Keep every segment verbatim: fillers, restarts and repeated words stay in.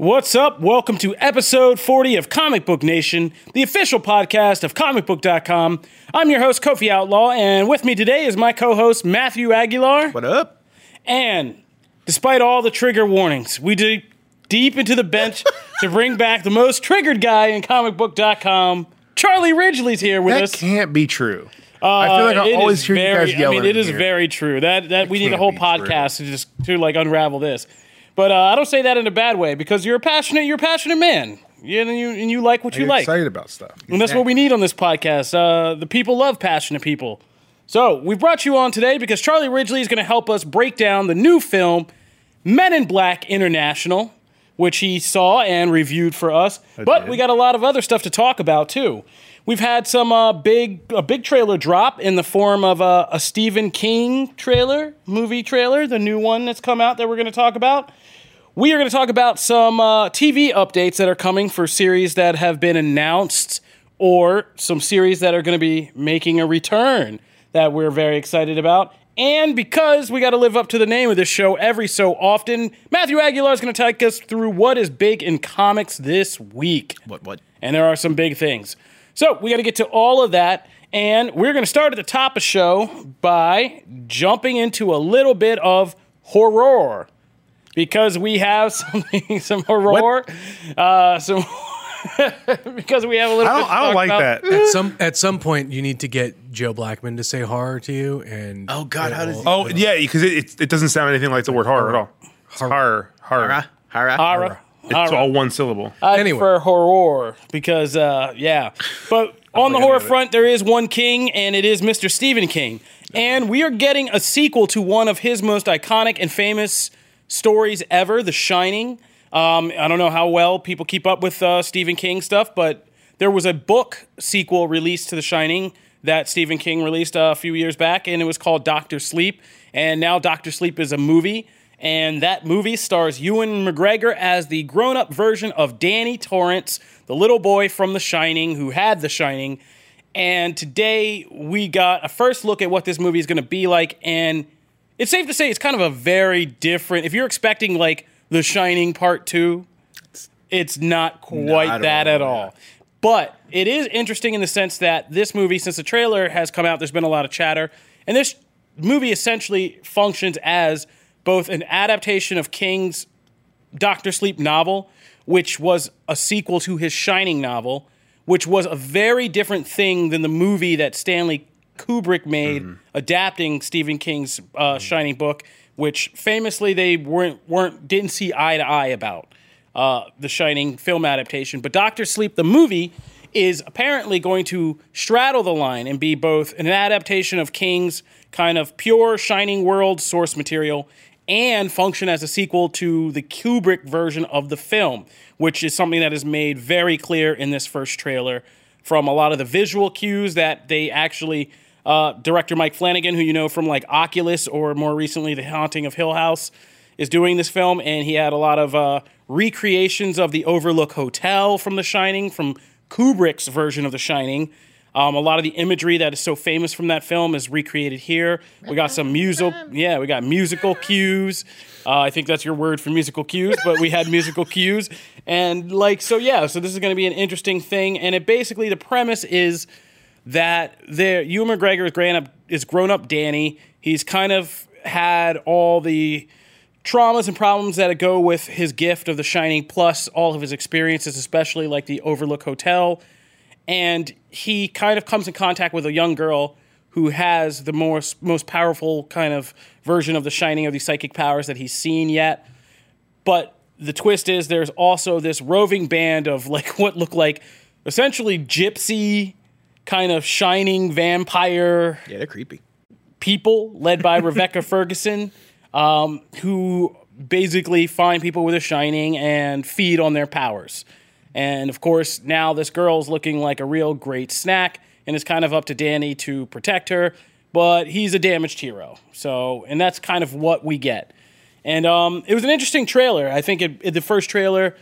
What's up? Welcome to episode forty of Comic Book Nation, the official podcast of comic book dot com. I'm your host, Kofi Outlaw, and with me today is my co-host, Matthew Aguilar. What up? And despite all the trigger warnings, we dig deep into the bench to bring back the most triggered guy in comic book dot com. Charlie Ridgley's here with that us. That can't be true. Uh, I feel like I always hear very, you guys yelling. I mean, it is here. very true. That that it we need a whole podcast true. to just to like unravel this. But uh, I don't say that in a bad way because you're a passionate, you're a passionate man. You and you, and you like what I you like. Excited about stuff, exactly. And that's what we need on this podcast. Uh, the people love passionate people. So we brought you on today because Charlie Ridgley is going to help us break down the new film Men in Black International, which he saw and reviewed for us. I but did. We got a lot of other stuff to talk about too. We've had some uh, big a big trailer drop in the form of uh, a Stephen King trailer, movie trailer, the new one that's come out that we're going to talk about. We are going to talk about some uh, T V updates that are coming for series that have been announced or some series that are going to be making a return that we're very excited about. And because we got to live up to the name of this show every so often, Matthew Aguilar is going to take us through what is big in comics this week. What, what? And there are some big things. So we got to get to all of that, and we're going to start at the top of the show by jumping into a little bit of horror, because we have something, some horror, uh, some because we have a little. I don't, bit to I don't talk like about. that. At some at some point, you need to get Joe Blackman to say horror to you, and oh god, how does he, oh yeah, because it, it it doesn't sound anything like the word horror at all. Horror, horror, horror, horror. It's all, right. all one syllable. I anyway. prefer horror because, uh, yeah. But on the horror front, there is one king, and it is Mister Stephen King. No. And we are getting a sequel to one of his most iconic and famous stories ever, The Shining. Um, I don't know how well people keep up with uh, Stephen King stuff, but there was a book sequel released to The Shining that Stephen King released a few years back, and it was called Doctor Sleep. And now Doctor Sleep is a movie. And that movie stars Ewan McGregor as the grown-up version of Danny Torrance, the little boy from The Shining who had The Shining. And today we got a first look at what this movie is going to be like. And it's safe to say it's kind of a very different... If you're expecting, like, The Shining Part two, it's not quite no, that at all. That. But it is interesting in the sense that this movie, since the trailer has come out, there's been a lot of chatter. And this movie essentially functions as... both an adaptation of King's Doctor Sleep novel, which was a sequel to his Shining novel, which was a very different thing than the movie that Stanley Kubrick made mm-hmm. adapting Stephen King's uh, mm-hmm. Shining book, which famously they weren't weren't didn't see eye to eye about uh, the Shining film adaptation. But Doctor Sleep, the movie, is apparently going to straddle the line and be both an adaptation of King's kind of pure Shining World source material and function as a sequel to the Kubrick version of the film, which is something that is made very clear in this first trailer from a lot of the visual cues that they actually, uh, director Mike Flanagan, who you know from like Oculus or more recently The Haunting of Hill House, is doing this film, and he had a lot of uh, recreations of the Overlook Hotel from The Shining, from Kubrick's version of The Shining. Um, a lot of the imagery that is so famous from that film is recreated here. We got some musical, yeah, we got musical cues. Uh, I think that's your word for musical cues, but we had musical cues. And like, so yeah, so this is going to be an interesting thing. And it basically, the premise is that there, Ewan McGregor is grown up, is grown up Danny. He's kind of had all the traumas and problems that go with his gift of The Shining, plus all of his experiences, especially like the Overlook Hotel. And he kind of comes in contact with a young girl who has the most, most powerful kind of version of The Shining, of these psychic powers that he's seen yet. But the twist is there's also this roving band of like what look like essentially gypsy kind of Shining vampire... Yeah, they're creepy. ...people led by Rebecca Ferguson, um, who basically find people with a Shining and feed on their powers. And, of course, now this girl's looking like a real great snack, and it's kind of up to Danny to protect her, but he's a damaged hero. So, and that's kind of what we get. And um, it was an interesting trailer. I think it, it, the first trailer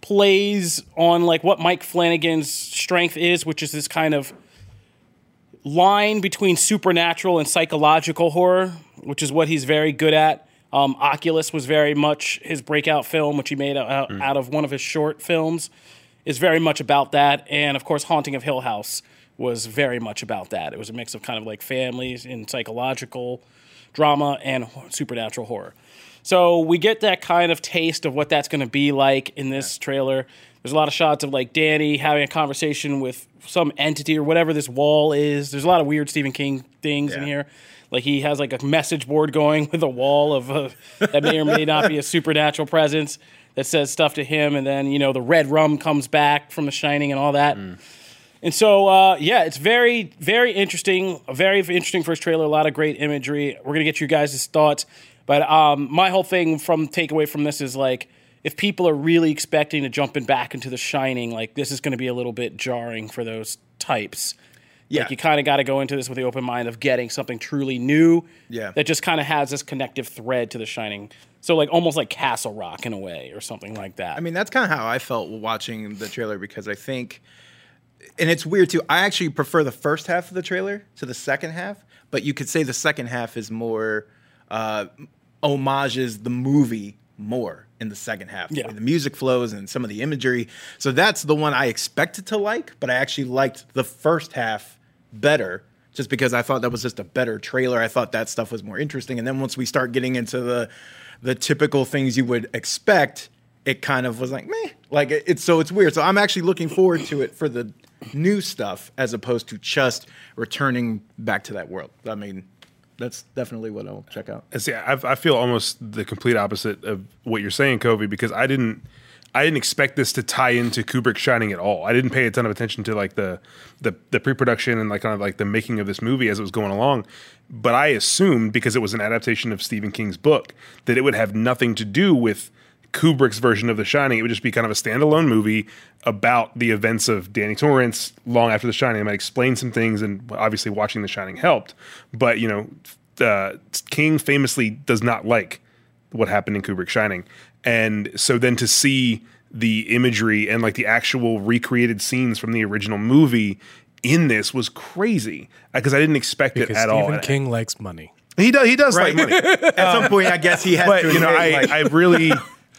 plays on, like, what Mike Flanagan's strength is, which is this kind of line between supernatural and psychological horror, which is what he's very good at. Um, Oculus was very much his breakout film, which he made out, mm. out of one of his short films, is very much about that. And, of course, Haunting of Hill House was very much about that. It was a mix of kind of like families and psychological drama and supernatural horror. So we get that kind of taste of what that's going to be like in this trailer. There's a lot of shots of like Danny having a conversation with some entity or whatever this wall is. There's a lot of weird Stephen King things yeah. in here. Like he has like a message board going with a wall of uh, that may or may not be a supernatural presence that says stuff to him. And then, you know, the red rum comes back from The Shining and all that. Mm. And so, uh, yeah, it's very, very interesting. A very interesting first trailer. A lot of great imagery. We're going to get you guys' thoughts. But um, my whole thing from takeaway from this is, like, if people are really expecting to jump in back into The Shining, like, this is going to be a little bit jarring for those types. Yeah. Like, you kind of got to go into this with the open mind of getting something truly new yeah. that just kind of has this connective thread to The Shining. So, like, almost like Castle Rock in a way or something like that. I mean, that's kind of how I felt watching the trailer because I think... And it's weird, too. I actually prefer the first half of the trailer to the second half, but you could say the second half is more uh, homages the movie more in the second half. Yeah. The music flows and some of the imagery. So that's the one I expected to like, but I actually liked the first half better just because I thought that was just a better trailer. I thought that stuff was more interesting. And then once we start getting into the the typical things you would expect, it kind of was like, meh. Like, it, it's so it's weird. So I'm actually looking forward to it for the new stuff as opposed to just returning back to that world. I mean, that's definitely what I'll check out. See, I've, I feel almost the complete opposite of what you're saying, Kofi, because I didn't I didn't expect this to tie into Kubrick Shining at all. I didn't pay a ton of attention to like the the, the pre-production and like kind of like the making of this movie as it was going along. But I assumed, because it was an adaptation of Stephen King's book, that it would have nothing to do with Kubrick's version of The Shining. It would just be kind of a standalone movie about the events of Danny Torrance long after The Shining. It might explain some things, and obviously watching The Shining helped. But, you know, uh, King famously does not like what happened in Kubrick Shining. And so then to see the imagery and, like, the actual recreated scenes from the original movie in this was crazy because I didn't expect because it at Stephen all. Stephen King likes money. He does, he does right. like money. At um, some point, I guess he has but, to. But, you know, I, like- I really...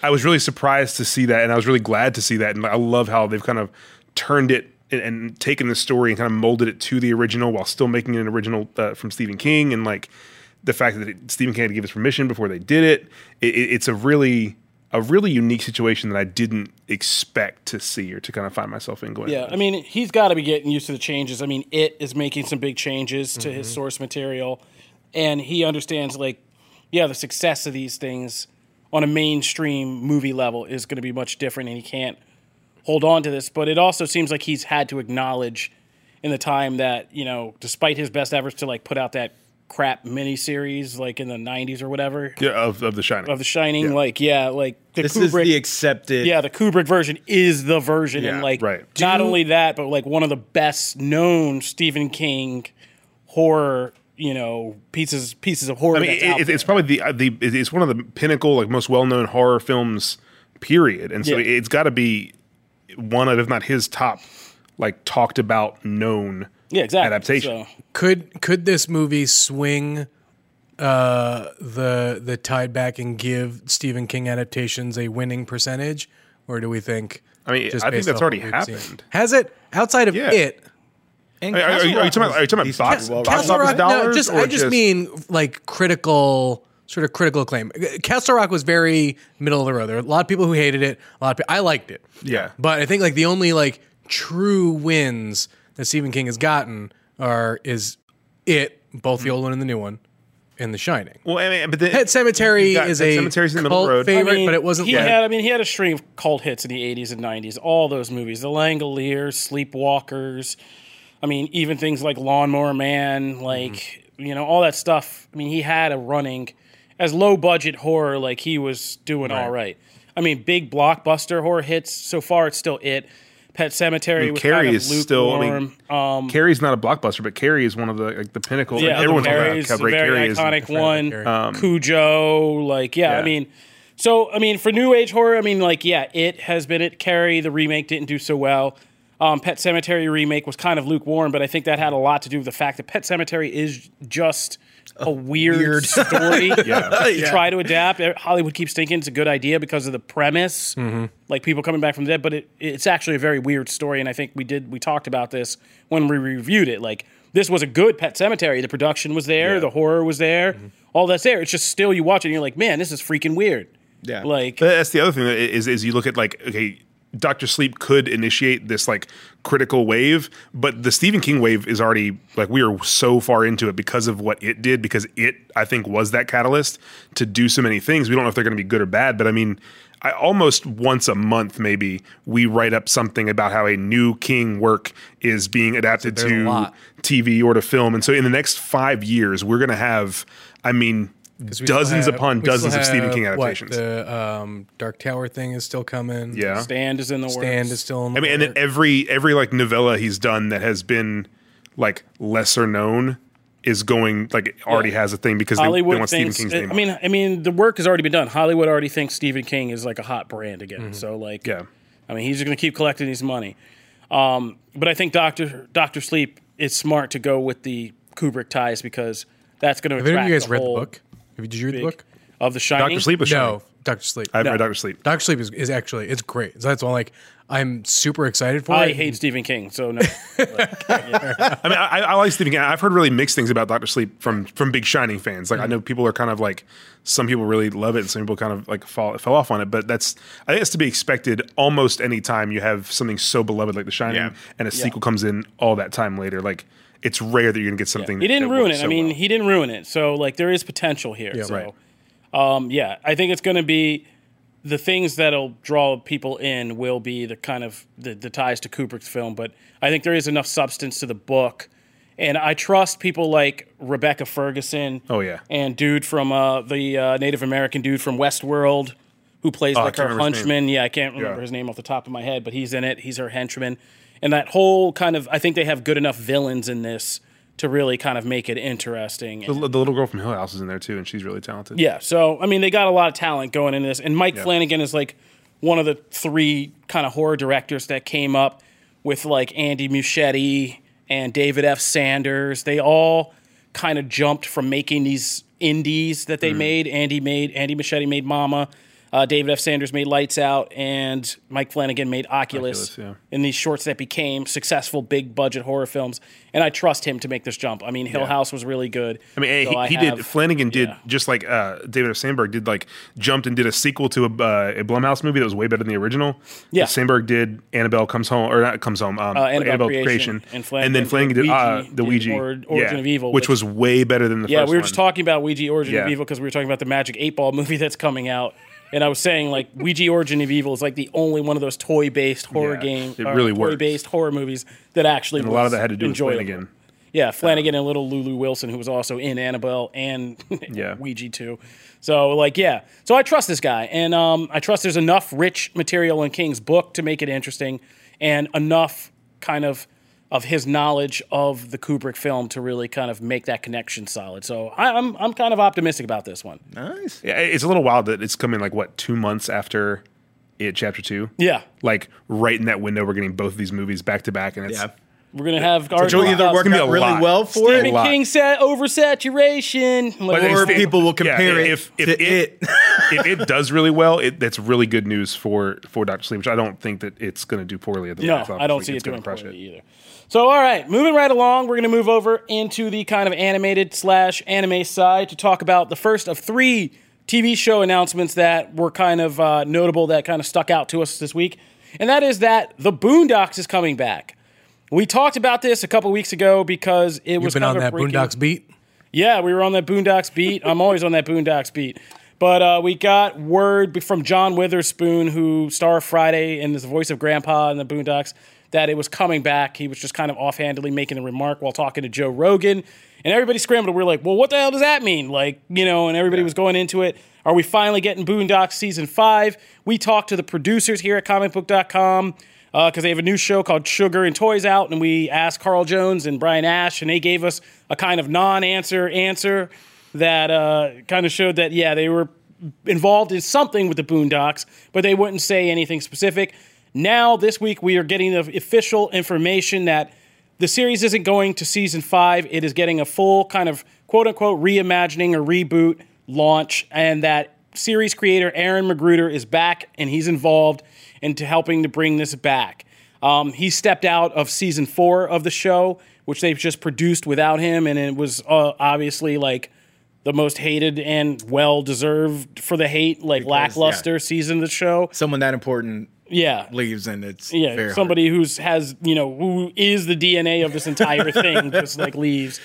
I was really surprised to see that, and I was really glad to see that. And I love how they've kind of turned it and, and taken the story and kind of molded it to the original while still making it an original uh, from Stephen King. And like the fact that it, Stephen King had to give us permission before they did it, it, it it's a really a really unique situation that I didn't expect to see or to kind of find myself in going. Yeah, I mean, he's got to be getting used to the changes. I mean, it is making some big changes to mm-hmm. his source material, and he understands, like, yeah, the success of these things on a mainstream movie level is going to be much different, and he can't hold on to this. But it also seems like he's had to acknowledge in the time that, you know, despite his best efforts to, like, put out that crap miniseries, like, in the nineties or whatever. Yeah, of, of The Shining. Of The Shining, yeah. like, yeah, like, the this Kubrick. This is the accepted. Yeah, the Kubrick version is the version. Yeah, and, like, right. not Do- only that, but, like, one of the best-known Stephen King horror you know, pieces pieces of horror. I mean, that's it, out it's, it's probably the the it's one of the pinnacle, like, most well known horror films, period. And so yeah. it's got to be one of, if not his top, like, talked about known yeah, exactly. adaptation. So. Could could this movie swing uh, the the tide back and give Stephen King adaptations a winning percentage, or do we think? I mean, I think that's already happened. Seen? Has it outside of yeah. it? And are, are, you, are you talking about, are you talking about box, well, box office Rock, dollars? No, just, I just, just mean like critical, sort of critical acclaim. Castle Rock was very middle of the road. There were a lot of people who hated it. A lot of people, I liked it. Yeah. But I think like the only like true wins that Stephen King has gotten are is it, both the old one and the new one, and The Shining. Well, I mean, but the, Pet Cemetery got, is Pet a Cemetery's in the middle of the road. Favorite, I mean, but it wasn't. He like, had, I mean, he had a string of cult hits in the eighties and nineties. All those movies, The Langoliers, Sleepwalkers. I mean, even things like Lawnmower Man, like, mm-hmm. you know, all that stuff. I mean, he had a running as low-budget horror, like, he was doing right. all right. I mean, big blockbuster horror hits. So far, it's still it. Pet Cemetery I mean, was Carrie kind of lukewarm. Is still, I mean, um, Carrie's not a blockbuster, but Carrie is one of the, like, the pinnacle. Yeah, everyone's Carrie's a very Carrie iconic one. Um, Cujo, like, yeah, yeah, I mean... So, I mean, for New Age horror, I mean, like, yeah, it has been it. Carrie, the remake, didn't do so well. Um, Pet Cemetery remake was kind of lukewarm, but I think that had a lot to do with the fact that Pet Cemetery is just a weird, weird. story yeah. to yeah. try to adapt. Hollywood keeps thinking it's a good idea because of the premise, mm-hmm. like people coming back from the dead, but it, it's actually a very weird story, and I think we did we talked about this when we reviewed it. Like, this was a good Pet Cemetery. The production was there. Yeah. The horror was there. Mm-hmm. All that's there. It's just still you watch it, and you're like, man, this is freaking weird. Yeah. Like, but that's the other thing is, is you look at like, okay, Doctor Sleep could initiate this like critical wave, but the Stephen King wave is already like, we are so far into it because of what it did, because it, I think, was that catalyst to do so many things. We don't know if they're going to be good or bad, but I mean, I almost once a month, maybe we write up something about how a new King work is being adapted so to T V or to film. And so in the next five years, we're going to have, I mean, dozens have, upon dozens have, of Stephen King adaptations. What, the um, Dark Tower thing is still coming. Yeah. Stand is in the works. Stand is still in the works. I mean, and then every, every like novella he's done that has been like lesser known is going, like, it already yeah. has a thing because Hollywood they, they want thinks, Stephen King's name. I mean, on. I mean, the work has already been done. Hollywood already thinks Stephen King is like a hot brand again. Mm-hmm. So, like, yeah. I mean, he's just going to keep collecting his money. Um, but I think Doctor Doctor Sleep is smart to go with the Kubrick ties because that's going to attract. Have you guys read the book? Did you read the book of The Shining? Doctor Sleep is Shining. No, Doctor Sleep. I've no. read Doctor Sleep. Doctor Sleep is, is actually it's great. So that's why, like, I'm super excited for I it. I hate Stephen King, so no. like, yeah. I mean, I, I like Stephen King. I've heard really mixed things about Doctor Sleep from from big Shining fans. Like, mm-hmm. I know people are kind of like, some people really love it, and some people kind of like fall fell off on it. But that's, I think it's to be expected. Almost any time you have something so beloved like The Shining, yeah. and a yeah. sequel comes in all that time later, like. It's rare that you're going to get something. Yeah. He didn't that ruin it. So I mean, well. he didn't ruin it. So, like, there is potential here. Yeah, so, right. Um, yeah, I think it's going to be the things that'll draw people in will be the kind of the, the ties to Kubrick's film. But I think there is enough substance to the book. And I trust people like Rebecca Ferguson. Oh, yeah. And dude from uh, the uh, Native American dude from Westworld who plays oh, like her henchman. Yeah, I can't remember yeah. his name off the top of my head, but he's in it. He's her henchman. And that whole kind of, I think they have good enough villains in this to really kind of make it interesting. The, the little girl from Hill House is in there too, and she's really talented. Yeah, so, I mean, they got a lot of talent going into this. And Mike yeah. Flanagan is like one of the three kind of horror directors that came up with like Andy Muschietti and David F. Sanders. They all kind of jumped from making these indies that they mm. made. Andy made, Andy Muschietti made Mama. Uh, David F. Sanders made Lights Out, and Mike Flanagan made Oculus, Oculus yeah. in these shorts that became successful big-budget horror films, and I trust him to make this jump. I mean, Hill yeah. House was really good. I mean, so he, I he have, did. Flanagan did, yeah. just like uh, David F. Sandberg did, like, jumped and did a sequel to a, uh, a Blumhouse movie that was way better than the original. Yeah. Sandberg did Annabelle Comes Home, or not Comes Home, um, uh, Annabelle, Annabelle Creation, Creation. And, Flanagan and then Flanagan did uh, The Ouija, Origin yeah. of Evil. Which, which was way better than the yeah, first one. Yeah, we were just one. talking about Ouija, Origin yeah. of Evil, because we were talking about the Magic eight ball movie that's coming out. And I was saying, like, Ouija Origin of Evil is like the only one of those toy-based horror yeah, game, it really toy-based horror movies that actually and a lot of that had to do enjoyable. with Flanagan. Yeah, Flanagan yeah. and little Lulu Wilson, who was also in Annabelle and yeah. Ouija too. So, like, yeah. So I trust this guy, and um, I trust there's enough rich material in King's book to make it interesting, and enough kind of of his knowledge of the Kubrick film to really kind of make that connection solid. So I, I'm I'm kind of optimistic about this one. Nice. Yeah, it's a little wild that it's coming like, what, two months after It Chapter two? Yeah. Like right in that window, we're getting both of these movies back to back, and it's... Yeah. We're going to have our so either working out really lot. well for Stephen it. King said oversaturation. Like, or if, people will compare yeah, it if, if, if, to it. It. if it does really well, it, that's really good news for, for Doctor Sleep, which I don't think that it's going to do poorly at the moment. No, I don't see it doing poorly it. either. So, all right, moving right along, we're going to move over into the kind of animated slash anime side to talk about the first of three T V show announcements that were kind of uh, notable that kind of stuck out to us this week. And that is that The Boondocks is coming back. We talked about this a couple weeks ago because it You've was been kind on of that breaking. Boondocks beat. Yeah, we were on that Boondocks beat. I'm always on that Boondocks beat. But uh, we got word from John Witherspoon, who starred Friday and is the voice of Grandpa in the Boondocks, that it was coming back. He was just kind of offhandedly making the remark while talking to Joe Rogan, and everybody scrambled. We were like, "Well, what the hell does that mean?" Like, you know, and everybody yeah. was going into it. Are we finally getting Boondocks season five? We talked to the producers here at comic book dot com. Because uh, they have a new show called Sugar and Toys out, and we asked Carl Jones and Brian Ash, and they gave us a kind of non-answer answer that uh, kind of showed that, yeah, they were involved in something with the Boondocks, but they wouldn't say anything specific. Now, this week, we are getting the official information that the series isn't going to season five. It is getting a full kind of quote-unquote reimagining or reboot launch, and that series creator Aaron McGruder is back, and he's involved into helping to bring this back. Um, he stepped out of season four of the show, which they've just produced without him, and it was uh, obviously like the most hated and well-deserved for the hate, like because, lackluster yeah. season of the show. Someone that important yeah. leaves, and it's yeah, very somebody hard. who's has, you know, who is the D N A of this entire thing just like leaves.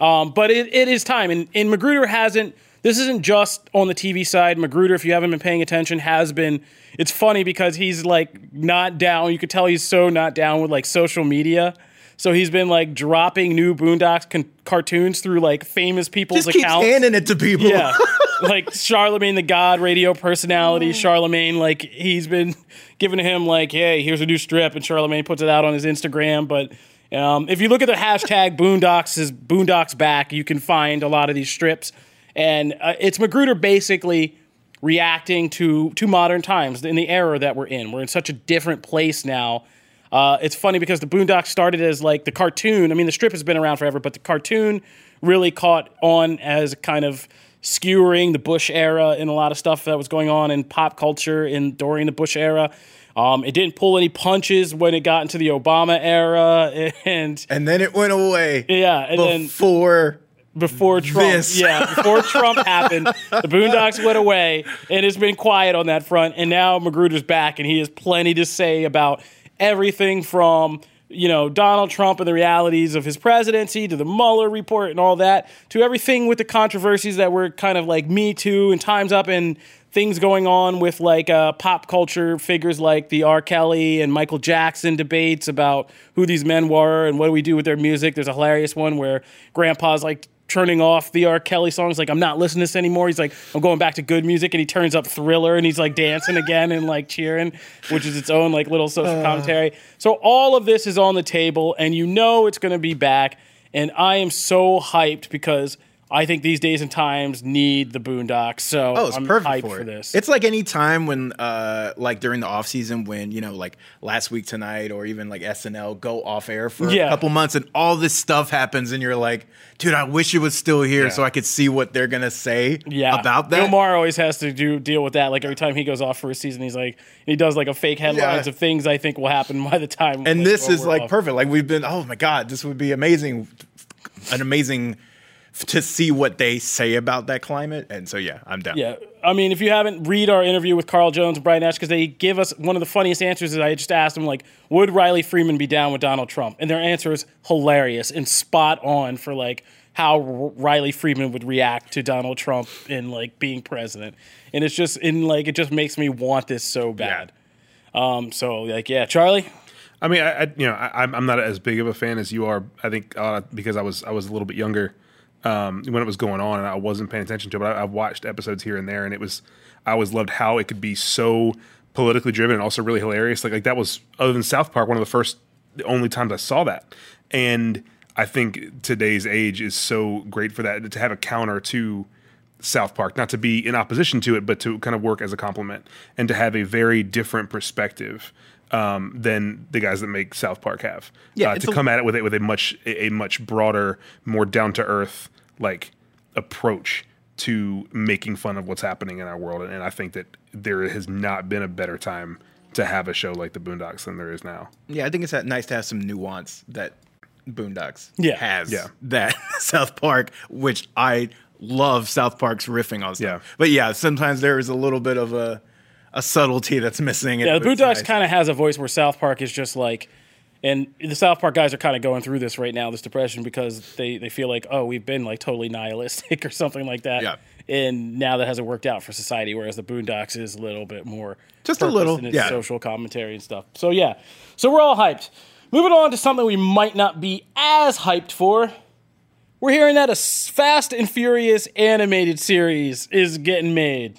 Um, but it, it is time, and, and McGruder hasn't. This isn't just on the T V side. McGruder, if you haven't been paying attention, has been. It's funny because he's like not down. You could tell he's so not down with like social media. So he's been like dropping new Boondocks con- cartoons through like famous people's just accounts. Just keeps handing it to people. Yeah. Like Charlemagne the God, radio personality. Charlemagne, like he's been giving him like, hey, here's a new strip. And Charlemagne puts it out on his Instagram. But um, if you look at the hashtag Boondocks is Boondocks back, you can find a lot of these strips. And uh, it's McGruder basically reacting to to modern times in the era that we're in. We're in such a different place now. Uh, it's funny because the Boondocks started as like the cartoon. I mean, the strip has been around forever, but the cartoon really caught on as kind of skewering the Bush era and a lot of stuff that was going on in pop culture in during the Bush era. Um, it didn't pull any punches when it got into the Obama era, and and then it went away. Yeah, and before. Then, Before Trump, this. yeah, before Trump happened, the Boondocks went away, and it's been quiet on that front. And now McGruder's back, and he has plenty to say about everything from, you know, Donald Trump and the realities of his presidency to the Mueller report and all that, to everything with the controversies that were kind of like Me Too and Time's Up and things going on with like uh, pop culture figures like the R. Kelly and Michael Jackson debates about who these men were and what do we do with their music. There's a hilarious one where Grandpa's like turning off the R. Kelly songs, like, I'm not listening to this anymore. He's like, I'm going back to good music, and he turns up Thriller, and he's like dancing again and like cheering, which is its own like little social commentary. Uh. So all of this is on the table, and you know it's going to be back, and I am so hyped because I think these days and times need the Boondocks, so oh, it's I'm perfect hyped for, it. for this. It's like any time when, uh, like during the off season, when you know, like Last Week Tonight, or even like S N L go off air for yeah. a couple months, and all this stuff happens, and you're like, dude, I wish it was still here yeah. so I could see what they're gonna say yeah. about that. Omar always has to do deal with that. Like every time he goes off for a season, he's like, he does like a fake headlines yeah. of things I think will happen by the time. And like, this is like off. perfect. Like we've been, oh my god, this would be amazing, an amazing. to see what they say about that climate. And so, yeah, I'm down. Yeah. I mean, if you haven't read our interview with Carl Jones and Brian Nash, because they give us one of the funniest answers is I just asked them, like, would Riley Freeman be down with Donald Trump? And their answer is hilarious and spot on for, like, how Riley Freeman would react to Donald Trump in, like, being president. And it's just, in like, it just makes me want this so bad. Yeah. Um, so, like, yeah, Charlie? I mean, I, I you know, I, I'm not as big of a fan as you are, I think, uh, because I was I was a little bit younger. Um, when it was going on, and I wasn't paying attention to it, but I, I've watched episodes here and there, and it was I always loved how it could be so politically driven and also really hilarious. Like like that was, other than South Park, one of the first, the only times I saw that. And I think today's age is so great for that, to have a counter to South Park, not to be in opposition to it, but to kind of work as a complement and to have a very different perspective um, than the guys that make South Park have. Yeah, uh, to come a- at it with it with a much a much broader, more down to earth. Like approach to making fun of what's happening in our world, and, and I think that there has not been a better time to have a show like the Boondocks than there is now. Yeah, I think it's nice to have some nuance that Boondocks yeah. has. Yeah. That South Park, which I love South Park's riffing on stuff. Yeah. But yeah, sometimes there is a little bit of a a subtlety that's missing. Yeah, the Boondocks nice. kind of has a voice where South Park is just like. And the South Park guys are kind of going through this right now, this depression, because they, they feel like, oh, we've been like totally nihilistic or something like that. Yeah. And now that hasn't worked out for society, whereas the Boondocks is a little bit more. Just a little. In its yeah. social commentary and stuff. So, yeah. So we're all hyped. Moving on to something we might not be as hyped for. We're hearing that a Fast and Furious animated series is getting made.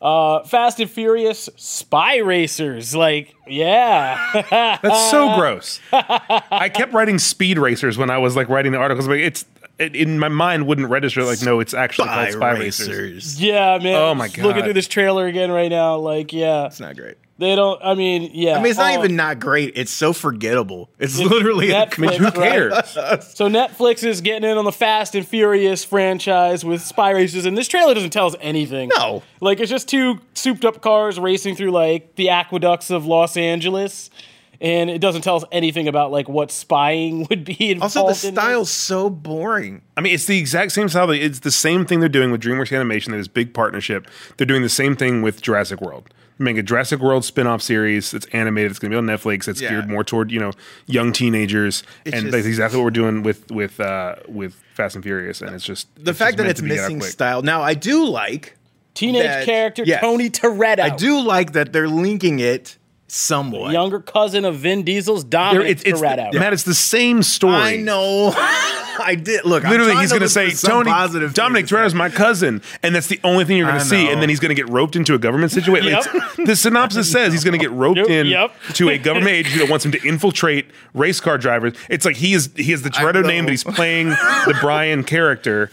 Uh, Fast and Furious Spy Racers, like, yeah. That's so gross. I kept writing Speed Racers when I was, like, writing the articles. Like, it's it, in my mind wouldn't register, like, no, it's actually Spy called Spy Racers. Racers. Yeah, man. Oh, my God. Looking through this trailer again right now, like, yeah. It's not great. They don't, I mean, yeah. I mean, it's not um, even not great. It's so forgettable. It's it, literally, Netflix, a, who cares? Right? So Netflix is getting in on the Fast and Furious franchise with Spy Racers, and this trailer doesn't tell us anything. No. Like, it's just two souped up cars racing through, like, the aqueducts of Los Angeles, and it doesn't tell us anything about, like, what spying would be involved. Also, the style's so boring. I mean, it's the exact same style. It's the same thing they're doing with DreamWorks Animation, that is big partnership. They're doing the same thing with Jurassic World. Make a Jurassic World spin-off series. It's animated. It's going to be on Netflix. It's yeah. geared more toward, you know, young teenagers. It's and just, that's exactly what we're doing with with uh, with Fast and Furious. And it's just the it's fact just that it's missing style. Now, I do like teenage that, character yes, Tony Toretto. I do like that they're linking it somewhat. The younger cousin of Vin Diesel's Dominic it's, it's Toretto. The, Matt, it's the same story. I know. I did look. Literally, he's going to say Tony Dominic Toretto is my cousin, and that's the only thing you're going to see. And then he's going to get roped into a government situation. Yep. The synopsis says he's going to get roped yep, in yep. to a government agency that wants him to infiltrate race car drivers. It's like he is he is the Toretto name, but he's playing the Brian character.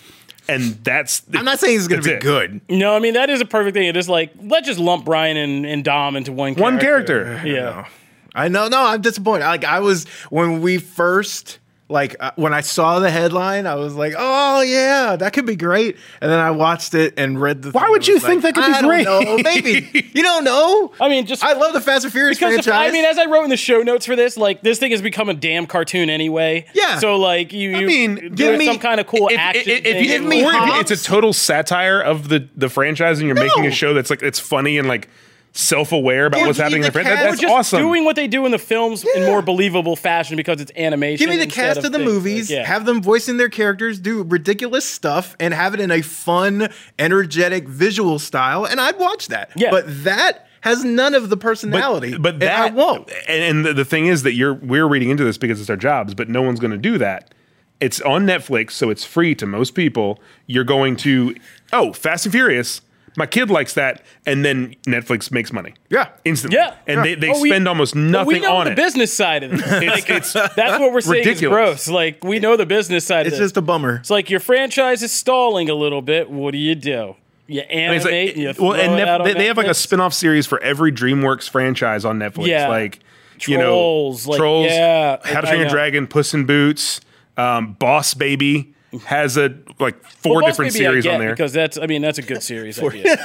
And that's... I'm not saying he's going to be it. good. No, I mean, that is a perfect thing. It is like, let's just lump Brian and, and Dom into one character. One character. Yeah. I know. I know. No, I'm disappointed. Like, I was... When we first... Like, uh, when I saw the headline, I was like, oh, yeah, that could be great. And then I watched it and read the Why thing. Would you like, think that could I be great? I don't know. Maybe. You don't know? I mean, just... I love the Fast and Furious franchise. The, I mean, as I wrote in the show notes for this, like, this thing has become a damn cartoon anyway. Yeah. So, like, you... you I mean, give me... some kind of cool if, action if, if, if, thing. If you give me Hobbs, it's a total satire of the, the franchise, and you're no. making a show that's, like, it's funny and, like... self-aware about give what's happening in the franchise. That's just awesome. Doing what they do in the films yeah. in more believable fashion because it's animation. Give me the cast of, of the things. movies, like, yeah. have them voicing their characters, do ridiculous stuff, and have it in a fun, energetic visual style, and I'd watch that. Yeah. But that has none of the personality. But, but that and I won't. And, and the, the thing is that you're we're reading into this because it's our jobs, but no one's going to do that. It's on Netflix, so it's free to most people. You're going to, oh, Fast and Furious. My kid likes that, and then Netflix makes money. Yeah, instantly. Yeah, and they, they oh, we, spend almost nothing on it. We know the it. business side of this. It's, like, it's that's what we're saying ridiculous. is gross. Like, we know the business side. It's of this. It's just a bummer. It's like your franchise is stalling a little bit. What do you do? You animate. I mean, like, and you throw well, and it out they, on they have like a spinoff series for every DreamWorks franchise on Netflix. Yeah, like Trolls, you know, like, Trolls. Yeah, How to Train Your Dragon, Puss in Boots, um, Boss Baby. Has a like four well, different series on there because that's I mean that's a good series idea.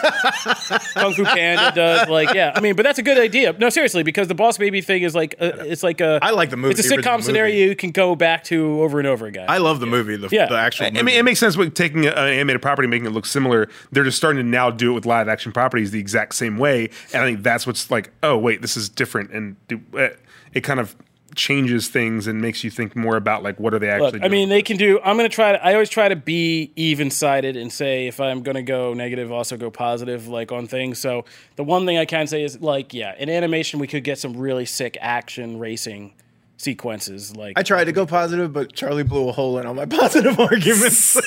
Kung Fu Panda does like yeah I mean but that's a good idea. No, seriously, because the Boss Baby thing is like a, it's like a I like the movie. It's a sitcom scenario movie. You can go back to over and over again. I love the yeah. movie. The, yeah. the actual. I, movie. I mean, it makes sense with taking an animated property, making it look similar. They're just starting to now do it with live action properties the exact same way, and I think that's what's like. Oh wait, this is different, and it, it kind of. changes things and makes you think more about like what are they actually Look, doing. I mean, they can do I'm going to try to I always try to be even-sided and say if I'm going to go negative, also go positive like on things. So the one thing I can say is like yeah, in animation we could get some really sick action racing sequences. Like I tried to go positive, but Charlie blew a hole in all my positive arguments.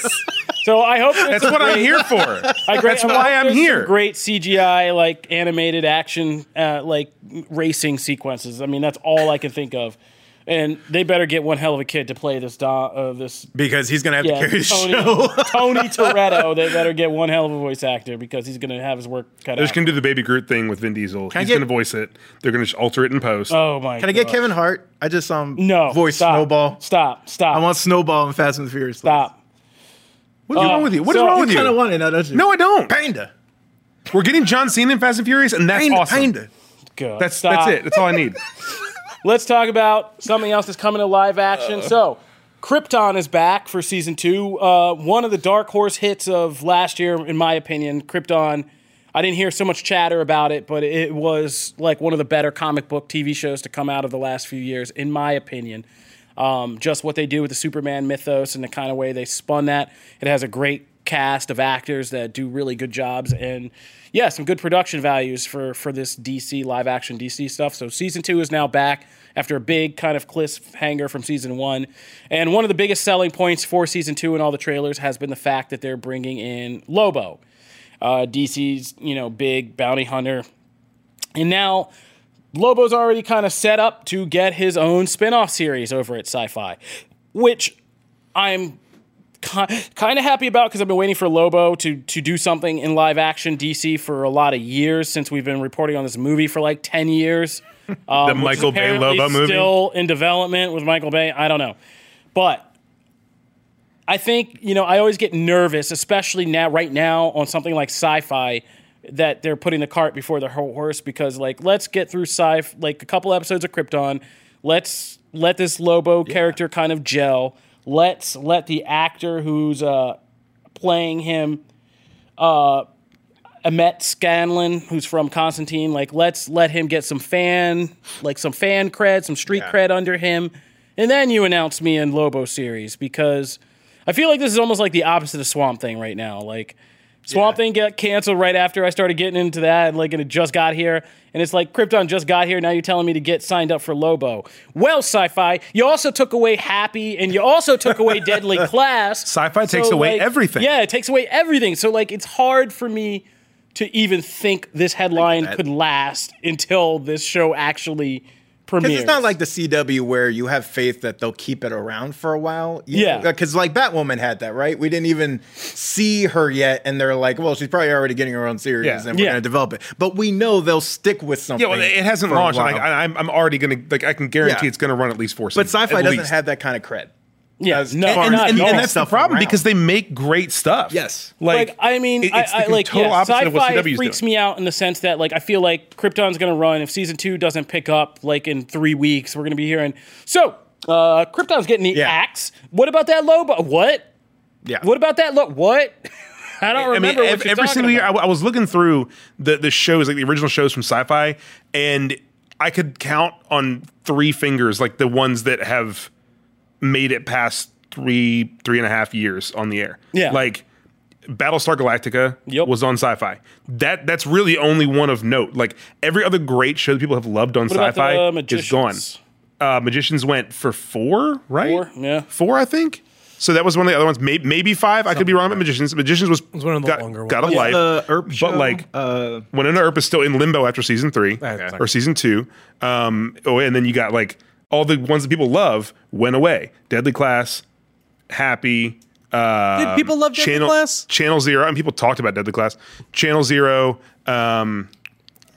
So I hope that's what great, I'm here for. I great, that's I why I'm here. Great C G I, like animated action, uh, like racing sequences. I mean, that's all I can think of. And they better get one hell of a kid to play this. Uh, this because he's gonna have yeah, to carry the Tony, show. Tony Toretto. They better get one hell of a voice actor because he's gonna have his work cut out. They're just gonna do the Baby Groot thing with Vin Diesel. Can he's get, gonna voice it. They're gonna just alter it in post. Oh my! Can gosh. I get Kevin Hart? I just saw him no, voice stop, Snowball. Stop! Stop! I want Snowball and Fast and the Furious. Stop! What's uh, wrong with you? What's so wrong with you? You kind of want it now, don't you? No, I don't. Panda. We're getting John Cena in Fast and Furious, and that's Panda, awesome. Panda. God, that's stop. that's it. That's all I need. Let's talk about something else that's coming to live action. Uh. So, Krypton is back for season two. Uh, one of the dark horse hits of last year, in my opinion, Krypton. I didn't hear so much chatter about it, but it was like one of the better comic book T V shows to come out of the last few years, in my opinion. Um, just what they do with the Superman mythos and the kind of way they spun that. It has a great cast of actors that do really good jobs. And, yeah, some good production values for, for this D C, live-action D C stuff. So season two is now back after a big kind of cliffhanger from season one. And one of the biggest selling points for season two in all the trailers has been the fact that they're bringing in Lobo, uh, D C's, you know, big bounty hunter. And now... Lobo's already kind of set up to get his own spin-off series over at Sci-Fi, which I'm kind of happy about, because I've been waiting for Lobo to to do something in live action D C for a lot of years, since we've been reporting on this movie for like ten years. Um, the Michael Bay Lobo movie? Still in development with Michael Bay. I don't know. But I think, you know, I always get nervous, especially now, right now, on something like Sci-Fi, that they're putting the cart before the horse, because, like, let's get through sci like a couple episodes of Krypton. Let's let this Lobo yeah. character kind of gel. Let's let the actor who's uh, playing him, uh, Emmett Scanlon, who's from Constantine, like, let's let him get some fan, like some fan cred, some street yeah. cred under him. And then you announce me in Lobo series, because I feel like this is almost like the opposite of Swamp Thing right now. Like, Swamp yeah. Thing got canceled right after I started getting into that, and like, and it just got here. And it's like, Krypton just got here, now you're telling me to get signed up for Lobo. Well, Sci-Fi, you also took away Happy, and you also took away Deadly Class. Sci-Fi so takes away like, everything. Yeah, it takes away everything. So, like, it's hard for me to even think this headline like could last until this show actually premieres. Because it's not like the C W where you have faith that they'll keep it around for a while. You yeah. Because like Batwoman had that, right? We didn't even see her yet, and they're like, well, she's probably already getting her own series, yeah. and we're yeah. going to develop it. But we know they'll stick with something. Yeah, well, it hasn't launched. Like, I, I'm, I'm already going to, like, I can guarantee yeah. it's going to run at least four seasons. But Sci-Fi doesn't least. have that kind of cred. Yeah, as no, and, and, and that's the problem around. Because they make great stuff. Yes, like, like I mean, it, it's I, I, the like total yeah, opposite of what C W's freaks doing. Me out in the sense that, like, I feel like Krypton's going to run. If season two doesn't pick up, like, in three weeks, we're going to be hearing. So uh, Krypton's getting the yeah. axe. What about that Lobo? What? Yeah. What about that Lobo? What? I don't remember. I mean, what every, you're every single about. year, I, w- I was looking through the the shows, like the original shows from Sci-Fi, and I could count on three fingers, like the ones that have made it past three, three and a half years on the air. Yeah. Like, Battlestar Galactica yep. was on Sci-Fi. That That's really only one of note. Like, every other great show that people have loved on what Sci-Fi about the, uh, is gone. Uh, Magicians went for four, right? Four, yeah. Four, I think. So that was one of the other ones. Maybe, maybe five. Something I could be wrong about right. Magicians. Magicians was, was one of the got, longer ones. Got a yeah. life. Uh, Earp show, but like, uh, Winona Earp is still in limbo after season three okay. or season two. Um, oh, and then you got like, all the ones that people love went away. Deadly Class, Happy. Uh, Did people love Deadly Channel, Class? Channel Zero. I mean, people talked about Deadly Class. Channel Zero. Um,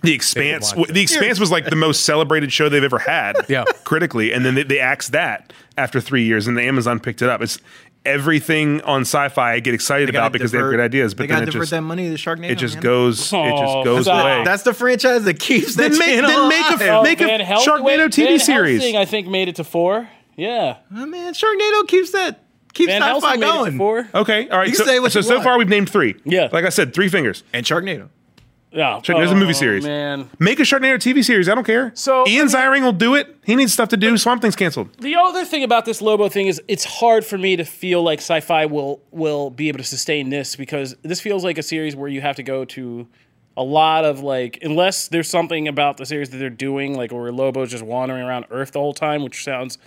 the Expanse. W- the Expanse was like the most celebrated show they've ever had, yeah. critically. And then they, they axed that after three years, and the Amazon picked it up. It's everything on Sci-Fi I get excited they about because divert, they have great ideas, but they then it just that money to Sharknado. It just goes. Aww, it just goes away. That's the franchise that keeps that channel alive. Then make a, oh, make a Hel- Sharknado Van, T V Van series. Helsing, I think made it to four. Yeah, oh, man, Sharknado keeps that keeps Van Sci-Fi Helsing going. Made it to four. Okay, all right. You so say what so, you so far we've named three. Yeah, like I said, three fingers and Sharknado. Yeah, oh, there's a movie series. Man. Make a Sharknado T V series. I don't care. So Ian I mean, Ziering will do it. He needs stuff to do. Swamp Thing's canceled. The other thing about this Lobo thing is it's hard for me to feel like Sci-Fi will will be able to sustain this, because this feels like a series where you have to go to a lot of, like, unless there's something about the series that they're doing, like where Lobo's just wandering around Earth the whole time, which sounds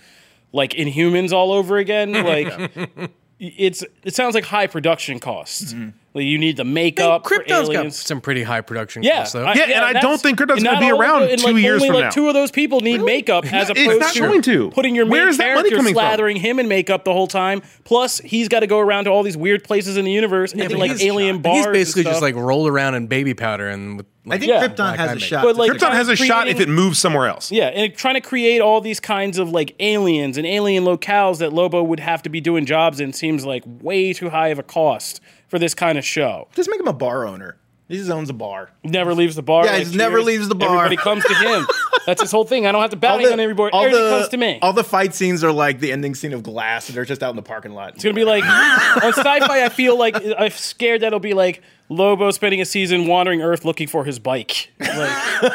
like Inhumans all over again. Like, it's it sounds like high production costs. Mm-hmm. Like, you need the makeup. Hey, Krypton's for aliens. Got some pretty high production yeah, costs, though. I, yeah, yeah, and I don't think Krypton's going to be around two like, years only, from like, now. Two of those people need really? makeup, as opposed to, to putting your main character slathering from? him in makeup the whole time. Plus, he's got to go around to all these weird places in the universe and to, like, alien bars. He's basically just like roll around in baby powder and. With, like, I think yeah, Krypton has a shot. But, like, Krypton has a creating, shot if it moves somewhere else. Yeah, and trying to create all these kinds of like aliens and alien locales that Lobo would have to be doing jobs in seems like way too high of a cost for this kind of show. Just make him a bar owner. He just owns a bar. Never leaves the bar. Yeah, like, he never leaves the bar. Everybody comes to him. That's his whole thing. I don't have to bat anything on everybody. Everybody the, comes to me. All the fight scenes are like the ending scene of Glass, and they're just out in the parking lot. It's going to be like, on Sci-Fi, I feel like, I'm scared that it'll be like Lobo spending a season wandering Earth looking for his bike. Like,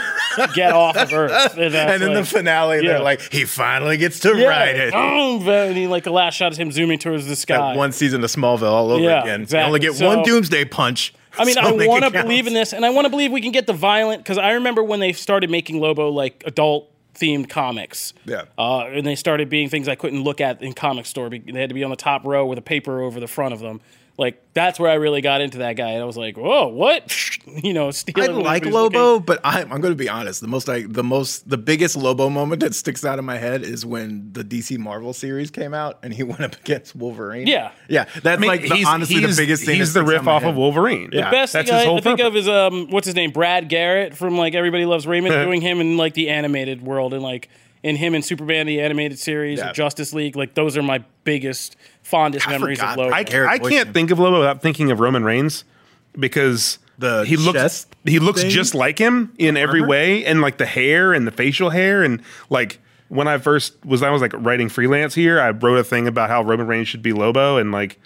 get off of Earth. And, and then like, the finale, yeah. they're like, he finally gets to yeah. ride it. And he, like, the last shot is him zooming towards the sky. That one season of Smallville all over yeah, again. Exactly. You only get so, one doomsday punch. I mean, so I want to believe in this, and I want to believe we can get the violent, because I remember when they started making Lobo, like, adult-themed comics. Yeah. Uh, and they started being things I couldn't look at in comic store. They had to be on the top row with a paper over the front of them. Like, that's where I really got into that guy. And I was like, whoa, what? You know, stealing. I like Lobo, looking. but I'm, I'm going to be honest. The most, like, the most, the biggest Lobo moment that sticks out in my head is when the D C Marvel series came out and he went up against Wolverine. Yeah. Yeah. That's I mean, like, the, honestly, the biggest thing. He's the riff off of Wolverine. Yeah. The best that's thing I think purpose. of is, um, what's his name? Brad Garrett from, like, Everybody Loves Raymond, doing him in, like, the animated world and, like, in him and Superman, the animated series, yeah. or Justice League. Like, those are my biggest, fondest I memories forgot. of Lobo. I, I can't think of Lobo without thinking of Roman Reigns because the he looks he looks thing? just like him in the every armor? way, and like the hair and the facial hair. And like when I first was, I was like writing freelance here, I wrote a thing about how Roman Reigns should be Lobo, and like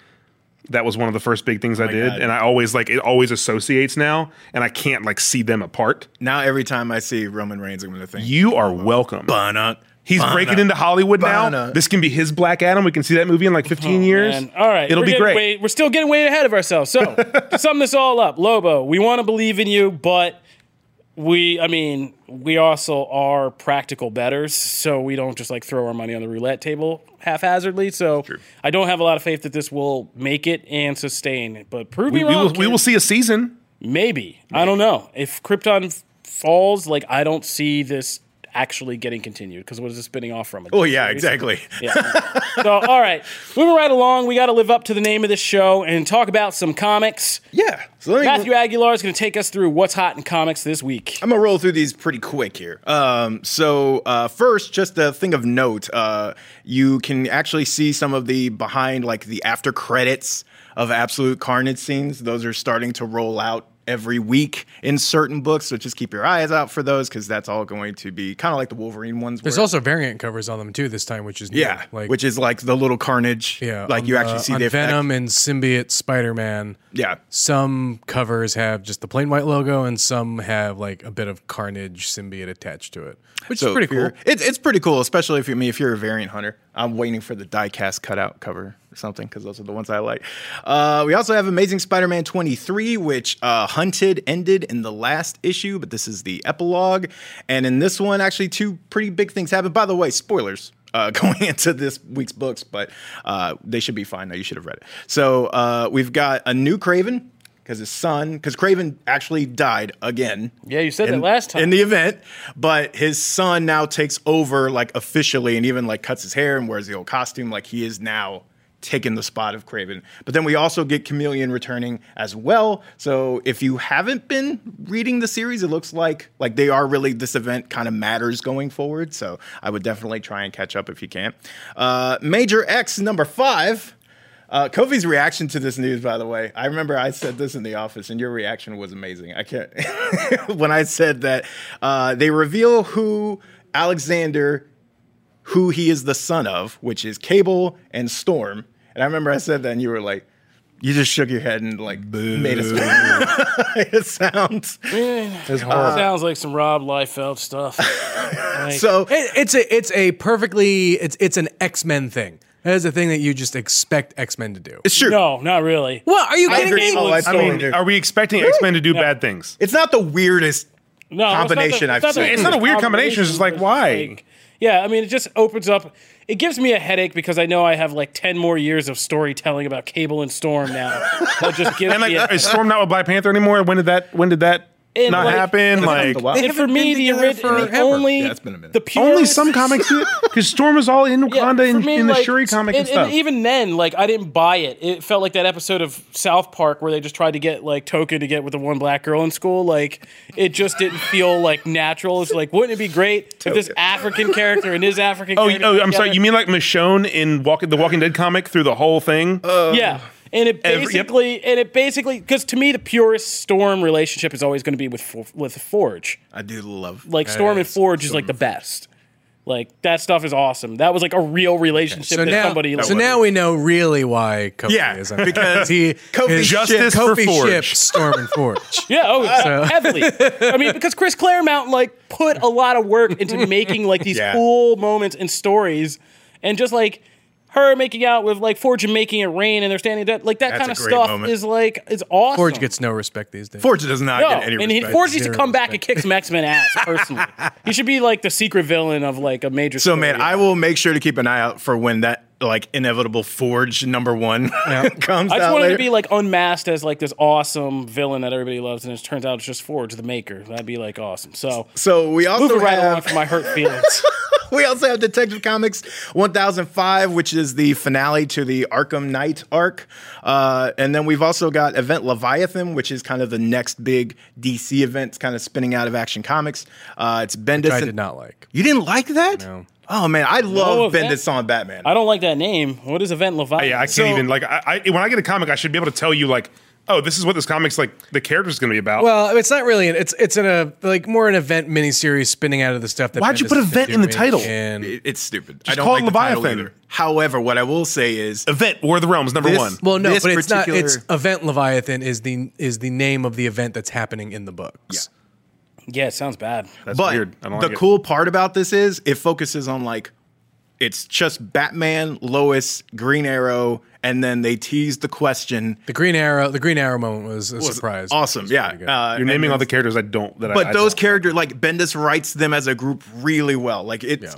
that was one of the first big things oh I did. God. And I always like it always associates now, and I can't like see them apart. Now every time I see Roman Reigns, I'm gonna think you are Lobo. welcome. Ba-na. He's Bana. breaking into Hollywood Bana. now. This can be his Black Adam. We can see that movie in like fifteen oh, years. Man. All right. It'll we're be great. Way, we're still getting way ahead of ourselves. So to sum this all up, Lobo, we want to believe in you, but we, I mean, we also are practical bettors, so we don't just like throw our money on the roulette table haphazardly. So True. I don't have a lot of faith that this will make it and sustain it, but prove we, me wrong. We will, we will see a season. Maybe. Maybe. I don't know. If Krypton falls, like I don't see this actually getting continued, because what is it spinning off from? Oh, yeah, exactly. Yeah. So, all right, moving right along, we got to live up to the name of this show and talk about some comics. Yeah. So Matthew me... Aguilar is going to take us through what's hot in comics this week. I'm going to roll through these pretty quick here. Um, so uh, first, just a thing of note, uh, you can actually see some of the behind, like the after credits of Absolute Carnage scenes. Those are starting to roll out every week in certain books, so just keep your eyes out for those, because that's all going to be kind of like the Wolverine ones. There's where, also variant covers on them too this time, which is new. yeah, like, which is like the little Carnage. Yeah, like you the, actually see the effect. Venom and symbiote Spider-Man. Yeah, some covers have just the plain white logo, and some have like a bit of Carnage symbiote attached to it, which so is pretty cool. It's it's pretty cool, especially if you I mean, if you're a variant hunter. I'm waiting for the die-cast cutout cover or something, because those are the ones I like. Uh, we also have Amazing Spider-Man twenty-three, which uh, Hunted ended in the last issue, but this is the epilogue. And in this one, actually, two pretty big things happen. By the way, spoilers uh, going into this week's books, but uh, they should be fine. No, you should have read it. So uh, we've got a new Kraven, because his son, because Kraven actually died again. Yeah, you said in, that last time. In the event, but his son now takes over, like, officially, and even, like, cuts his hair and wears the old costume. Like, he is now taking the spot of Kraven. But then we also get Chameleon returning as well. So if you haven't been reading the series, it looks like, like, they are really, this event kind of matters going forward. So I would definitely try and catch up if you can. Uh, Major X number five. Uh, Kofi's reaction to this news, by the way, I remember I said this in the office, and your reaction was amazing. I can't. When I said that uh, they reveal who Alexander, who he is the son of, which is Cable and Storm. And I remember I said that, and you were like, you just shook your head and like Boo. made a it sounds. It uh, sounds like some Rob Liefeld stuff. Like, so it, it's a it's a perfectly it's it's an X-Men thing. That is a thing that you just expect X-Men to do. It's true. No, not really. Well, are you I kidding me? Oh, I mean, are we expecting really? X-Men to do no. bad things? It's not the weirdest no, combination I've seen. It's not, the, it's not, it's not a weird combination. It's just like, why? Like, yeah, I mean, it just opens up. It gives me a headache because I know I have like ten more years of storytelling about Cable and Storm now. That just gives and like, me a, is Storm not with Black Panther anymore? When did that? When did that? And not like, happen, like, and for me, the original, only, yeah, the pure, only some comics, because Storm was all in Wakanda yeah, in, me, in like, the Shuri comic and, and stuff. And even then, like, I didn't buy it. It felt like that episode of South Park where they just tried to get, like, Toka to get with the one black girl in school. Like, it just didn't feel, like, natural. It's like, wouldn't it be great if this African character and his African oh, character... Oh, I'm sorry, you mean, like, Michonne in Walk- the Walking Dead comic through the whole thing? Uh, yeah. And it basically, Every, yep. and it basically, because to me, the purest Storm relationship is always going to be with with Forge. I do love like Storm and Forge Storm is like the best. Like that stuff is awesome. That was like a real relationship okay. so that now, somebody. So now we know really why Kofi yeah, is on because he Kofi justice ship, for Kofi Forge. Ship Storm and Forge. Yeah, oh, so. heavily. I mean, because Chris Claremont like put a lot of work into making like these yeah. cool moments and stories, and just like. Her making out with like Forge and making it rain, and they're standing dead. Like that That's kind of stuff moment. is like it's awesome. Forge gets no respect these days. Forge does not no. get any and respect. And Forge needs to come respect. back and kick some X-Men ass. Personally, he should be like the secret villain of like a major. So story. man, I will make sure to keep an eye out for when that like inevitable Forge number one yeah. comes out. I just out wanted later. to be like unmasked as like this awesome villain that everybody loves, and it turns out it's just Forge the Maker. That'd be like awesome. So so we also moving right have... along for my hurt feelings. We also have Detective Comics one thousand five, which is the finale to the Arkham Knight arc. Uh, and then we've also got Event Leviathan, which is kind of the next big D C event. It's kind of spinning out of Action Comics. Uh, it's Bendis. Which I did and- not like. You didn't like that? No. Oh, man, I love no Bendis on Batman. I don't like that name. What is Event Leviathan? Yeah, I can't so, even, like, I, I, when I get a comic, I should be able to tell you, like, oh, this is what this comic's like. The character's going to be about. Well, it's not really. An, it's it's in a like more an event miniseries spinning out of the stuff that. Why'd Bendis you put event in the title? And it's stupid. Just I don't call like it Leviathan. However, what I will say is Event War of the Realms number this, one. Well, no, this but it's not. It's Event Leviathan is the is the name of the event that's happening in the books. Yeah, yeah, it sounds bad. That's but weird. I don't the like cool it. part about this is it focuses on like. It's just Batman, Lois, Green Arrow, and then they tease the question. The Green Arrow, the Green Arrow moment was a was surprise. Awesome, was yeah. Uh, You're naming all the characters I don't. That but I, I those characters, like Bendis, writes them as a group really well. Like it, yeah.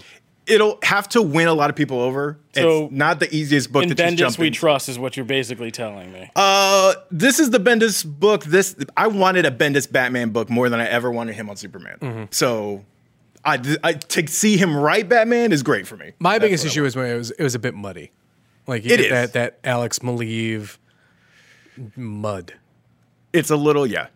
it'll have to win a lot of people over. So it's not the easiest book to just jump in. Bendis We Trust is what you're basically telling me. Uh, this is the Bendis book. This I wanted a Bendis Batman book more than I ever wanted him on Superman. Mm-hmm. So. I, I, to see him write Batman is great for me. My That's biggest issue is when it was it was a bit muddy, like you it get is. that that Alex Maleev mud. It's a little yeah.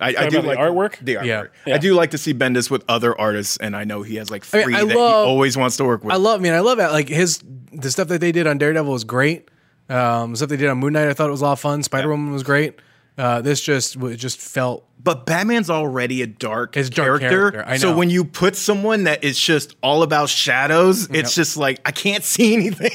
I, I do like the artwork. The artwork. Yeah. Yeah. I do like to see Bendis with other artists, and I know he has like three I mean, I that love, he always wants to work with. I love, man. I love that. Like his the stuff that they did on Daredevil was great. Um, stuff they did on Moon Knight, I thought it was a lot of fun. Spider Woman yeah. was great. Uh, this just it just felt, but Batman's already a dark, dark character. character. I know. So when you put someone that is just all about shadows, yep. it's just like I can't see anything.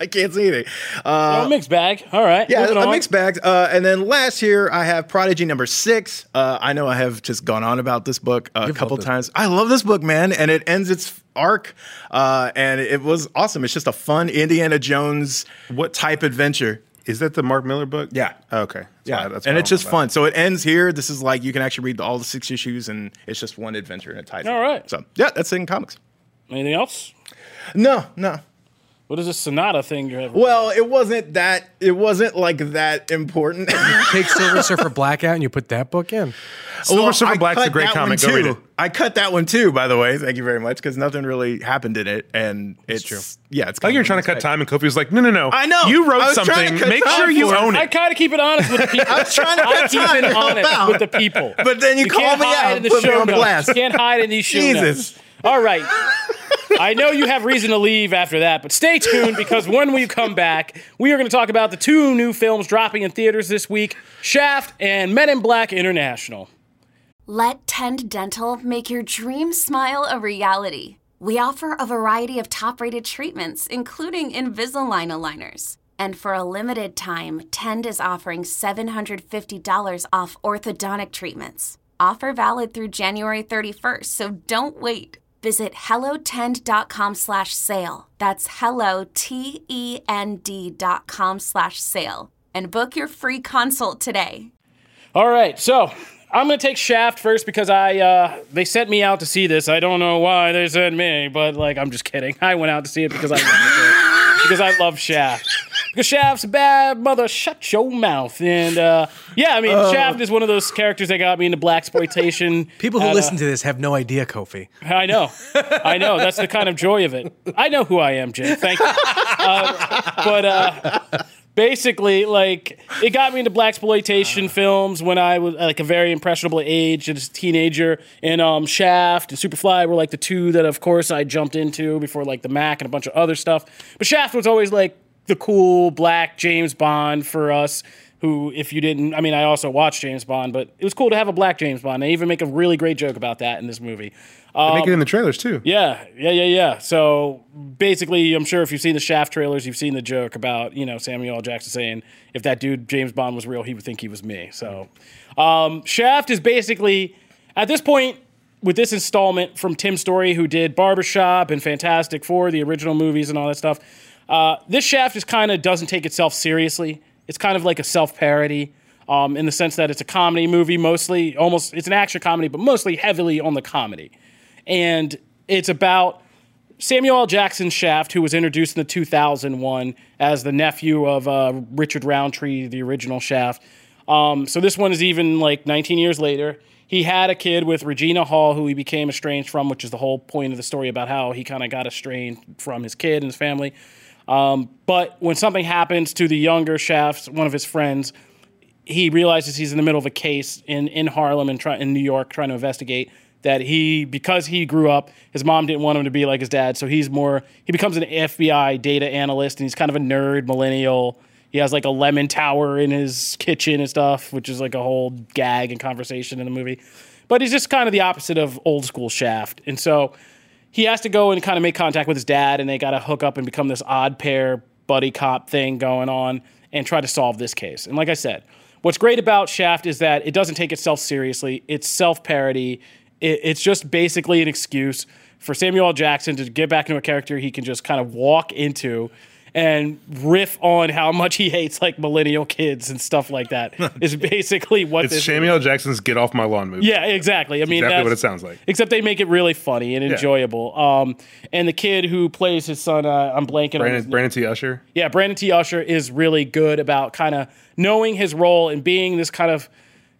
I can't see anything. Uh, oh, mixed bag. All right, yeah, a mixed bag. Uh, and then last year I have Prodigy number six. Uh, I know I have just gone on about this book a You've couple times. It. I love this book, man, and it ends its arc, uh, and it was awesome. It's just a fun Indiana Jones what type adventure. Is that the Mark Miller book? Yeah. Oh, okay. That's yeah. That's and it's just fun. So it ends here. This is like, you can actually read all the six issues and it's just one adventure and it ties. All right. It. So yeah, that's it in comics. Anything else? No, no. What is this Sonata thing you're having? Well, it wasn't that, it wasn't like that important. You take Silver Surfer Blackout and you put that book in. Silver well, Surfer Black's a great comic. Go read it. I cut that one too, by the way. Thank you very much, because nothing really happened in it. And it's, it's true. Yeah, it's kind I think you were trying to cut time, and Kofi was like, no, no, no. I know. You wrote something. Make sure you own it. I kind of keep it honest with the people. I was trying to cut time. I keep it honest with the people. But then you, you call me out and put me on blast. You can't hide in these show notes. Jesus. All right. I know you have reason to leave after that, but stay tuned, because when we come back, we are going to talk about the two new films dropping in theaters this week, Shaft and Men in Black International. Let Tend Dental make your dream smile a reality. We offer a variety of top-rated treatments, including Invisalign aligners. And for a limited time, Tend is offering seven hundred fifty dollars off orthodontic treatments. Offer valid through January thirty-first, so don't wait. Visit hellotend.com slash sale. That's hello, T-E-N-D dot com slash sale. And book your free consult today. All right, so I'm going to take Shaft first, because I uh, they sent me out to see this. I don't know why they sent me, but like I'm just kidding. I went out to see it because I love it. Because I love Shaft. Because Shaft's a bad mother. Shut your mouth. And uh, yeah, I mean, uh, Shaft is one of those characters that got me into blaxploitation. People who at, listen uh, to this have no idea, Kofi. I know. I know. That's the kind of joy of it. I know who I am, Jay. Thank you. Uh, but... Uh, Basically, like, it got me into blaxploitation uh, films when I was, like, a very impressionable age as a teenager. And um, Shaft and Superfly were, like, the two that, of course, I jumped into before, like, the Mac and a bunch of other stuff. But Shaft was always, like, the cool black James Bond for us, who, if you didn't... I mean, I also watched James Bond, but it was cool to have a black James Bond. They even make a really great joke about that in this movie. Um, they make it in the trailers, too. Yeah, yeah, yeah, yeah. So... Basically, I'm sure if you've seen the Shaft trailers, you've seen the joke about, you know, Samuel L. Jackson saying, if that dude James Bond was real, he would think he was me. So um, Shaft is basically, at this point, with this installment from Tim Story, who did Barbershop and Fantastic Four, the original movies and all that stuff, uh, this Shaft just kind of doesn't take itself seriously. It's kind of like a self-parody. Um, in the sense that it's a comedy movie, mostly, almost, it's an action comedy, but mostly heavily on the comedy. And it's about... Samuel L. Jackson's Shaft, who was introduced in the two thousand one as the nephew of uh, Richard Roundtree, the original Shaft. Um, so this one is even like nineteen years later. He had a kid with Regina Hall, who he became estranged from, which is the whole point of the story about how he kind of got estranged from his kid and his family. Um, but when something happens to the younger Shaft, one of his friends, he realizes he's in the middle of a case in, in Harlem and try, in New York trying to investigate that he, because he grew up, his mom didn't want him to be like his dad. So he's more, he becomes an F B I data analyst, and he's kind of a nerd millennial. He has like a lemon tower in his kitchen and stuff, which is like a whole gag and conversation in the movie. But he's just kind of the opposite of old school Shaft. And so he has to go and kind of make contact with his dad, and they got to hook up and become this odd pair buddy cop thing going on and try to solve this case. And like I said, what's great about Shaft is that it doesn't take itself seriously. It's self-parody. It's just basically an excuse for Samuel L. Jackson to get back into a character he can just kind of walk into and riff on how much he hates like millennial kids and stuff like that. Is basically what it's this Samuel L. Jackson's Get Off My Lawn movie. Yeah, exactly. I mean, exactly that's what it sounds like. Except they make it really funny and enjoyable. Yeah. Um, and the kid who plays his son, uh, I'm blanking Brandon, on his name. Brandon T. Usher. Yeah, Brandon T. Usher is really good about kind of knowing his role and being this kind of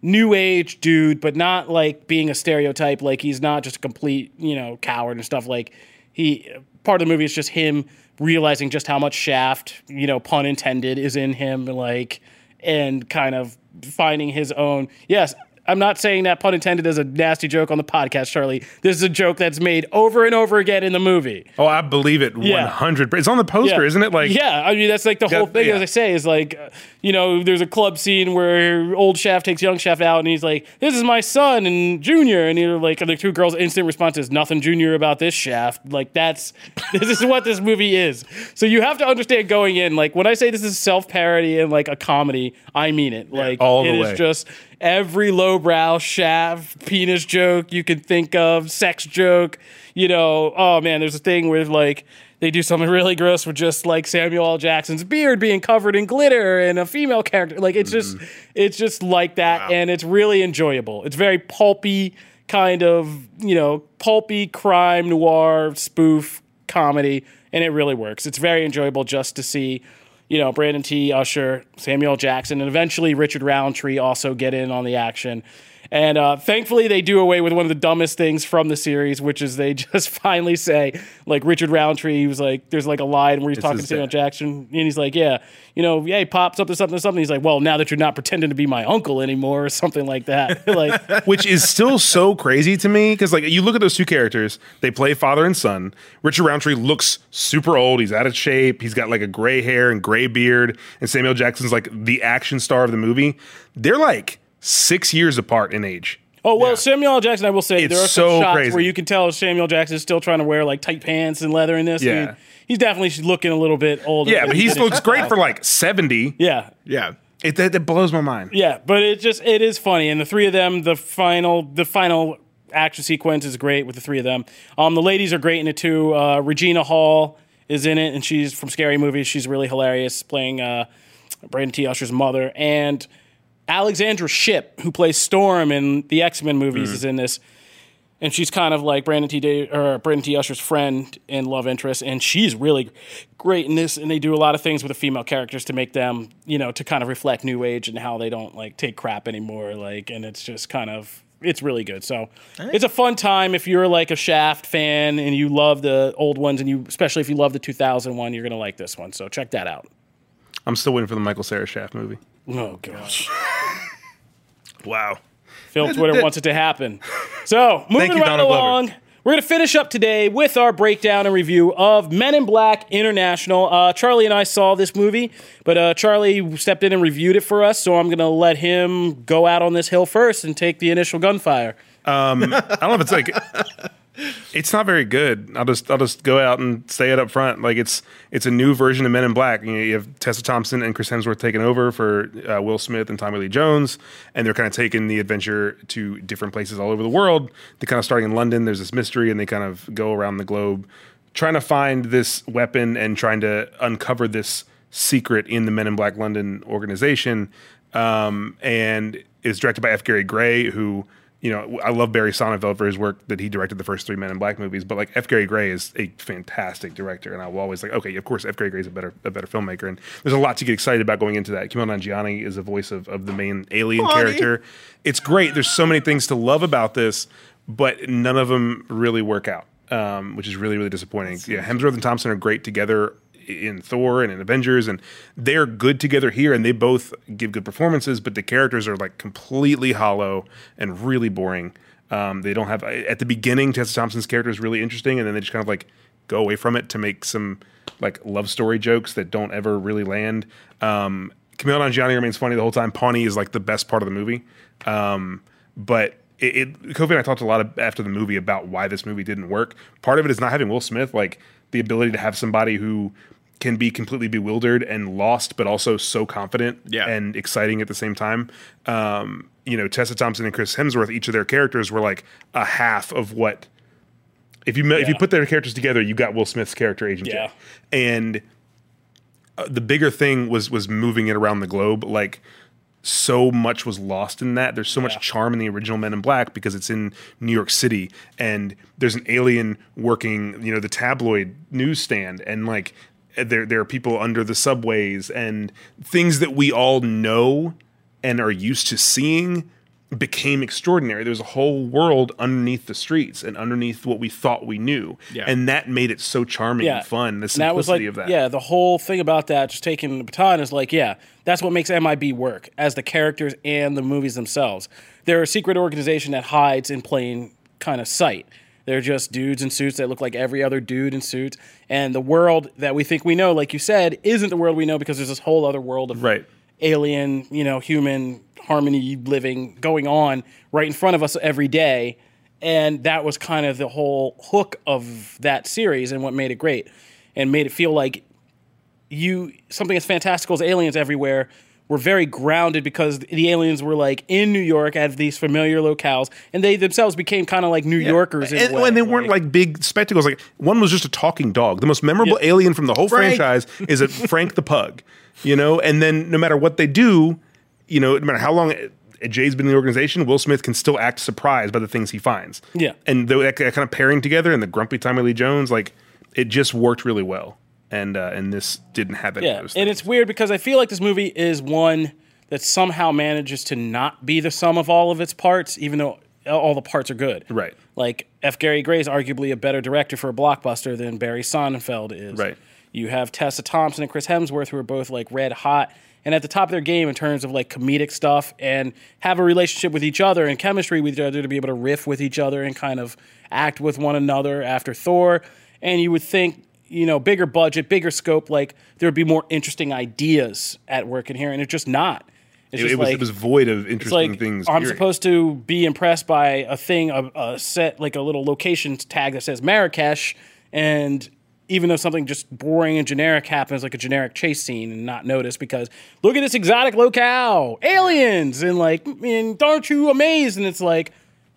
new age dude, but not like being a stereotype. Like he's not just a complete, you know, coward and stuff. Like he, part of the movie is just him realizing just how much Shaft, you know, pun intended, is in him, like, and kind of finding his own. Yes, I'm not saying that pun intended as a nasty joke on the podcast, Charlie. This is a joke that's made over and over again in the movie. Oh, I believe it one hundred percent. Yeah. It's on the poster, yeah. Isn't it? Like, yeah, I mean, that's like the whole that, thing, yeah. As I say, is like, you know, there's a club scene where old Shaft takes young Shaft out, and he's like, this is my son, and Junior. And you're like, the two girls' instant response is, nothing Junior about this Shaft. Like, that's, this is what this movie is. So you have to understand going in, like, when I say this is self-parody and, like, a comedy, I mean it. Like, yeah, all the it way. Is just every lowbrow Shaft penis joke you can think of, sex joke, you know. Oh man, there's a thing where like they do something really gross with just like Samuel L. Jackson's beard being covered in glitter and a female character. Like it's mm-hmm. just, it's just like that, wow. And it's really enjoyable. It's very pulpy kind of, you know, pulpy crime noir spoof comedy, and it really works. It's very enjoyable just to see. You know, Brandon T. Usher, Samuel Jackson, and eventually Richard Roundtree also get in on the action. And uh, thankfully, they do away with one of the dumbest things from the series, which is they just finally say, like, Richard Roundtree, he was like, there's like a line where he's this talking to Samuel that. Jackson, and he's like, yeah, you know, yeah, he pops up to something, something. He's like, well, now that you're not pretending to be my uncle anymore, or something like that. Like, which is still so crazy to me, because, like, you look at those two characters, they play father and son. Richard Roundtree looks super old. He's out of shape. He's got, like, a gray hair and gray beard. And Samuel Jackson's, like, the action star of the movie. They're, like, Six years apart in age. Oh, well, yeah. Samuel L. Jackson, I will say, it's there are some so shots crazy. Where you can tell Samuel Jackson is still trying to wear, like, tight pants and leather in this. Yeah. I mean, he's definitely looking a little bit older. Yeah, but he looks great for, like, seventy. Yeah. Yeah. It that, that blows my mind. Yeah, but it just, it is funny. And the three of them, the final, the final action sequence is great with the three of them. Um, the ladies are great in it, too. Uh, Regina Hall is in it, and she's from Scary Movies. She's really hilarious, playing uh, Brandon T. Usher's mother. And Alexandra Shipp, who plays Storm in the X-Men movies, mm. is in this, and she's kind of like Brandon T. Day, or Brandon T. Usher's friend and love interest, and she's really great in this. And they do a lot of things with the female characters to make them, you know, to kind of reflect new age and how they don't like take crap anymore. Like, and it's just kind of, it's really good. So right. It's a fun time if you're like a Shaft fan and you love the old ones, and you especially if you love the two thousand one, you're gonna like this one. So check that out. I'm still waiting for the Michael Cera Shaft movie. Oh, gosh. Wow. Phil Twitter wants it to happen. So, moving you, right Donald along, Glover. We're going to finish up today with our breakdown and review of Men in Black International. Uh, Charlie and I saw this movie, but uh, Charlie stepped in and reviewed it for us, so I'm going to let him go out on this hill first and take the initial gunfire. Um, I don't know if it's like... It's not very good. I'll just I'll just go out and say it up front. Like it's it's a new version of Men in Black. You know, you have Tessa Thompson and Chris Hemsworth taking over for uh, Will Smith and Tommy Lee Jones, and they're kind of taking the adventure to different places all over the world. They're kind of starting in London. There's this mystery, and they kind of go around the globe trying to find this weapon and trying to uncover this secret in the Men in Black London organization. Um, and it's directed by F. Gary Gray, who you know, I love Barry Sonnenfeld for his work that he directed the first three Men in Black movies, but like F. Gary Gray is a fantastic director, and I will always like, okay, of course F. Gary Gray is a better a better filmmaker, and there's a lot to get excited about going into that. Kumail Nanjiani is the voice of, of the main alien Hi. character. It's great. There's so many things to love about this, but none of them really work out, um, which is really, really disappointing. Yeah, Hemsworth and Thompson are great together in Thor and in Avengers, and they're good together here, and they both give good performances, but the characters are like completely hollow and really boring. Um, they don't have, at the beginning, Tessa Thompson's character is really interesting, and then they just kind of like go away from it to make some like love story jokes that don't ever really land. Um, Kumail Nanjiani remains funny the whole time. Pawnee is like the best part of the movie. Um, but it, it, Kofi and I talked a lot of, after the movie about why this movie didn't work. Part of it is not having Will Smith, like the ability to have somebody who can be completely bewildered and lost, but also so confident yeah. and exciting at the same time. Um, you know, Tessa Thompson and Chris Hemsworth, each of their characters were like a half of what, if you, yeah. if you put their characters together, you got Will Smith's character Agent J. Yeah. And uh, the bigger thing was, was moving it around the globe. Like, so much was lost in that. There's so yeah. much charm in the original Men in Black because it's in New York City and there's an alien working, you know, the tabloid newsstand, and like, There, there are people under the subways, and things that we all know and are used to seeing became extraordinary. There was a whole world underneath the streets and underneath what we thought we knew. Yeah. And that made it so charming yeah. and fun, the simplicity that was like, of that. Yeah, the whole thing about that, just taking the baton, is like, yeah, that's what makes M I B work, as the characters and the movies themselves. They're a secret organization that hides in plain kind of sight. They're just dudes in suits that look like every other dude in suits. And the world that we think we know, like you said, isn't the world we know, because there's this whole other world of right. alien, you know, human harmony living going on right in front of us every day. And that was kind of the whole hook of that series and what made it great and made it feel like you something as fantastical as aliens everywhere were very grounded, because the aliens were like in New York at these familiar locales, and they themselves became kind of like New yeah. Yorkers. In and, a way. and they weren't like, like big spectacles. Like, one was just a talking dog. The most memorable yeah. alien from the whole Frank. franchise is a Frank the Pug, you know? And then no matter what they do, you know, no matter how long Jay's been in the organization, Will Smith can still act surprised by the things he finds. Yeah. And that kind of pairing together, and the grumpy Tommy Lee Jones, like, it just worked really well. And uh, and this didn't have any yeah. of those things. And it's weird, because I feel like this movie is one that somehow manages to not be the sum of all of its parts, even though all the parts are good. Right. Like, F. Gary Gray is arguably a better director for a blockbuster than Barry Sonnenfeld is. Right. You have Tessa Thompson and Chris Hemsworth, who are both, like, red hot and at the top of their game in terms of, like, comedic stuff, and have a relationship with each other and chemistry with each other to be able to riff with each other and kind of act with one another after Thor. And you would think, you know, bigger budget, bigger scope, like, there would be more interesting ideas at work in here, and it's just not. It's it, just it, was, like, it was void of interesting like, things. I'm period. supposed to be impressed by a thing, a, a set, like a little location tag that says Marrakesh, and even though something just boring and generic happens, like a generic chase scene, and not noticed because, look at this exotic locale, aliens, and like, and aren't you amazed? And it's like,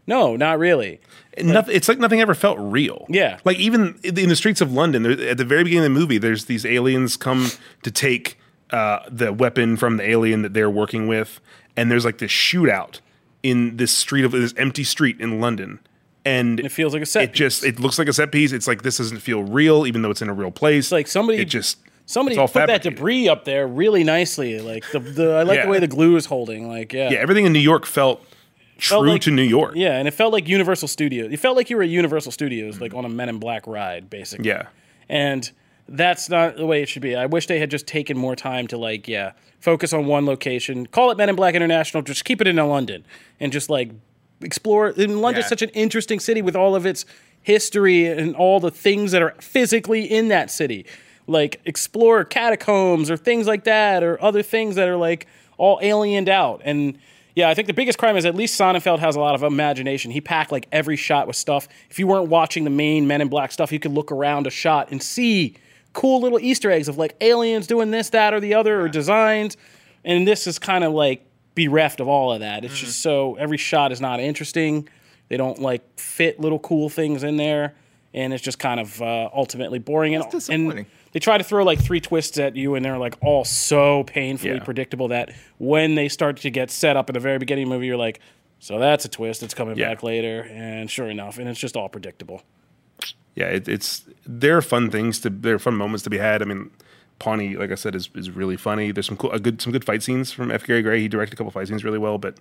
no, not really. Like, it's like nothing ever felt real. Yeah. Like, even in the streets of London, at the very beginning of the movie, there's these aliens come to take uh, the weapon from the alien that they're working with, and there's like this shootout in this street of this empty street in London. And, and it feels like a set it piece. Just, it looks like a set piece. It's like, this doesn't feel real, even though it's in a real place. It's like somebody... It just... Somebody put that debris up there really nicely. Like, the, the I like yeah. the way the glue is holding. Like, yeah. Yeah, everything in New York felt... True like, to New York. Yeah, and it felt like Universal Studios. It felt like you were at Universal Studios, like on a Men in Black ride, basically. Yeah. And that's not the way it should be. I wish they had just taken more time to, like, yeah, focus on one location. Call it Men in Black International. Just keep it in London and just, like, explore. And London's yeah. such an interesting city with all of its history and all the things that are physically in that city. Like, explore catacombs or things like that, or other things that are, like, all aliened out. And... yeah, I think the biggest crime is at least Sonnenfeld has a lot of imagination. He packed, like, every shot with stuff. If you weren't watching the main Men in Black stuff, you could look around a shot and see cool little Easter eggs of, like, aliens doing this, that, or the other, yeah. or designs. And this is kind of, like, bereft of all of that. It's mm-hmm. just so every shot is not interesting. They don't, like, fit little cool things in there. And it's just kind of uh, ultimately boring. It's disappointing. And, They try to throw, like, three twists at you, and they're, like, all so painfully yeah. predictable that when they start to get set up at the very beginning of the movie, you're like, So that's a twist. It's coming yeah. back later, and sure enough, and it's just all predictable. Yeah, it, it's there are fun things to there are fun moments to be had. I mean, Pawnee, like I said, is, is really funny. There's some cool, a good some good fight scenes from F. Gary Gray. He directed a couple fight scenes really well, but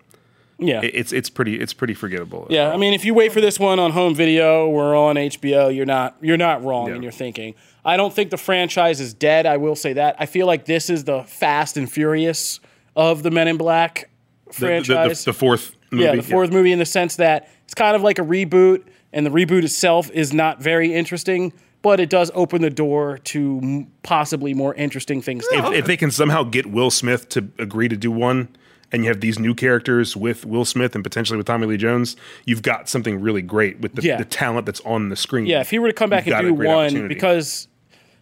yeah, it, it's it's pretty it's pretty forgettable. Yeah, I mean, if you wait for this one on home video or on H B O, you're not you're not wrong yeah. in your thinking. I don't think the franchise is dead. I will say that. I feel like this is the Fast and Furious of the Men in Black franchise. The, the, the, the fourth. Movie, yeah, the fourth yeah. movie in the sense that it's kind of like a reboot, and the reboot itself is not very interesting, but it does open the door to m- possibly more interesting things. If, if they can somehow get Will Smith to agree to do one, and you have these new characters with Will Smith and potentially with Tommy Lee Jones, you've got something really great with the, yeah. the talent that's on the screen. Yeah, if he were to come back you've and do one, because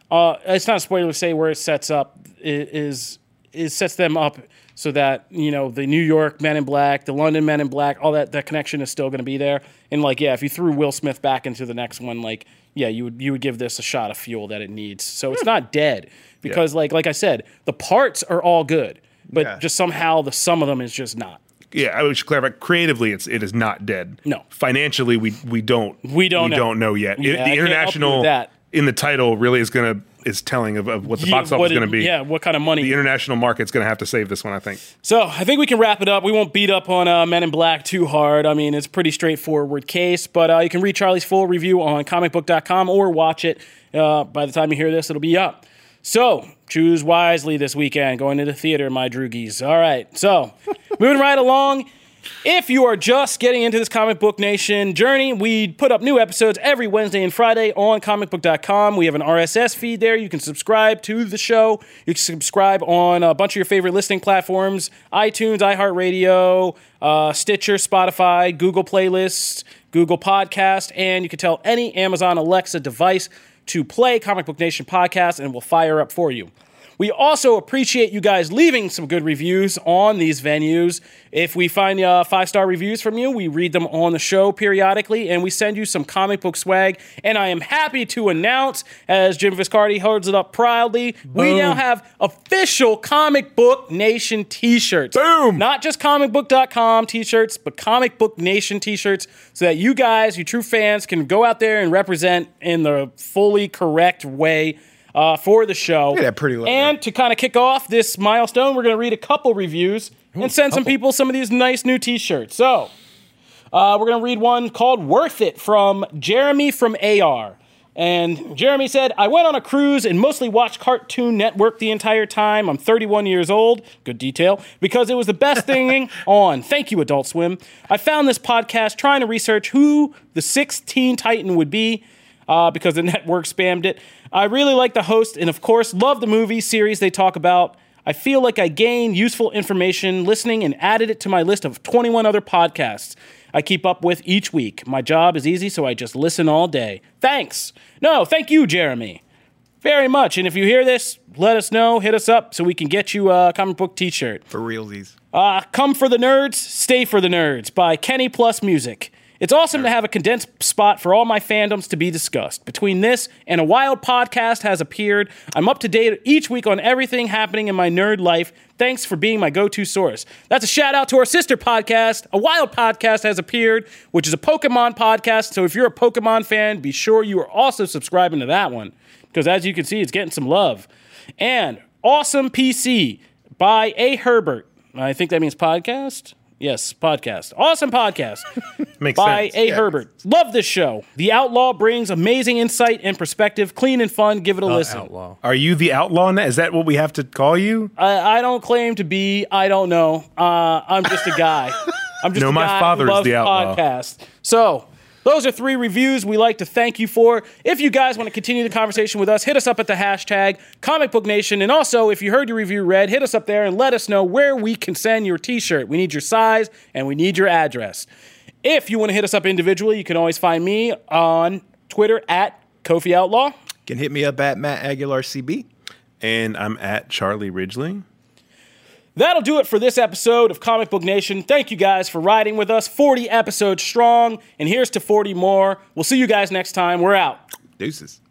uh, it's not a spoiler to say where it sets up, it, is it sets them up so that, you know, the New York Men in Black, the London Men in Black, all that, that connection is still going to be there. And, like, yeah, if you threw Will Smith back into the next one, like, yeah, you would you would give this a shot of fuel that it needs. So it's not dead because, yeah. like like I said, the parts are all good, but yeah. just somehow the sum of them is just not. Yeah, I should clarify. Creatively, it's it is not dead. No. Financially, we we don't we don't we know. don't know yet. Yeah, it, the I international that. in the title really is going to. Is telling of, of what the yeah, box office is going to be. Yeah, what kind of money. The international market's going to have to save this one, I think. So I think we can wrap it up. We won't beat up on uh, Men in Black too hard. I mean, it's a pretty straightforward case, but uh, you can read Charlie's full review on comic book dot com or watch it. Uh, by the time you hear this, it'll be up. So choose wisely this weekend. Going to the theater, my droogies. All right, so moving right along. If you are just getting into this Comic Book Nation journey, we put up new episodes every Wednesday and Friday on comic book dot com. We have an R S S feed there. You can subscribe to the show. You can subscribe on a bunch of your favorite listening platforms, iTunes, iHeartRadio, uh, Stitcher, Spotify, Google Playlists, Google Podcast, and you can tell any Amazon Alexa device to play Comic Book Nation podcast, and we'll fire up for you. We also appreciate you guys leaving some good reviews on these venues. If we find uh, five-star reviews from you, we read them on the show periodically, and we send you some comic book swag. And I am happy to announce, as Jim Viscardi holds it up proudly, Boom. we now have official Comic Book Nation t-shirts. Boom! Not just comic book dot com t-shirts, but Comic Book Nation t-shirts, so that you guys, you true fans, can go out there and represent in the fully correct way Uh, for the show. Look at that pretty logo. And to kind of kick off this milestone, we're going to read a couple reviews Ooh, and send couple. some people some of these nice new t-shirts. So uh, we're going to read one called Worth It from Jeremy from A R. And Jeremy said, I went on a cruise and mostly watched Cartoon Network the entire time. I'm thirty-one years old. Good detail. Because it was the best thing on. Thank you, Adult Swim. I found this podcast trying to research who the sixteen Titan would be. Uh, because the network spammed it. I really like the host and, of course, love the movie series they talk about. I feel like I gained useful information listening and added it to my list of twenty-one other podcasts I keep up with each week. My job is easy, so I just listen all day. Thanks. No, thank you, Jeremy, very much. And if you hear this, let us know. Hit us up so we can get you a comic book t-shirt. For realsies. Uh, Come for the Nerds, Stay for the Nerds by Kenny Plus Music. It's awesome to have a condensed spot for all my fandoms to be discussed. Between this and a wild podcast has appeared, I'm up to date each week on everything happening in my nerd life. Thanks for being my go-to source. That's a shout-out to our sister podcast, A Wild Podcast Has Appeared, which is a Pokemon podcast. So if you're a Pokemon fan, be sure you are also subscribing to that one, because as you can see, it's getting some love. And Awesome P C by A. Herbert. I think that means podcast. Yes, podcast. Awesome podcast Makes by sense. A. Yeah. Herbert. Love this show. The Outlaw brings amazing insight and perspective. Clean and fun. Give it a uh, listen. Outlaw. Are you the Outlaw now? Is that what we have to call you? I, I don't claim to be. I don't know. Uh, I'm just a guy. I'm just no, a guy. No, my father is the Outlaw. Podcast. So those are three reviews we like to thank you for. If you guys want to continue the conversation with us, hit us up at the hashtag Comic Book Nation. And also, if you heard your review read, hit us up there and let us know where we can send your t-shirt. We need your size and we need your address. If you want to hit us up individually, you can always find me on Twitter at Kofi Outlaw. You can hit me up at Matt Aguilar C B. And I'm at Charlie Ridgley. That'll do it for this episode of Comic Book Nation. Thank you guys for riding with us. forty episodes strong, and here's to forty more. We'll see you guys next time. We're out. Deuces.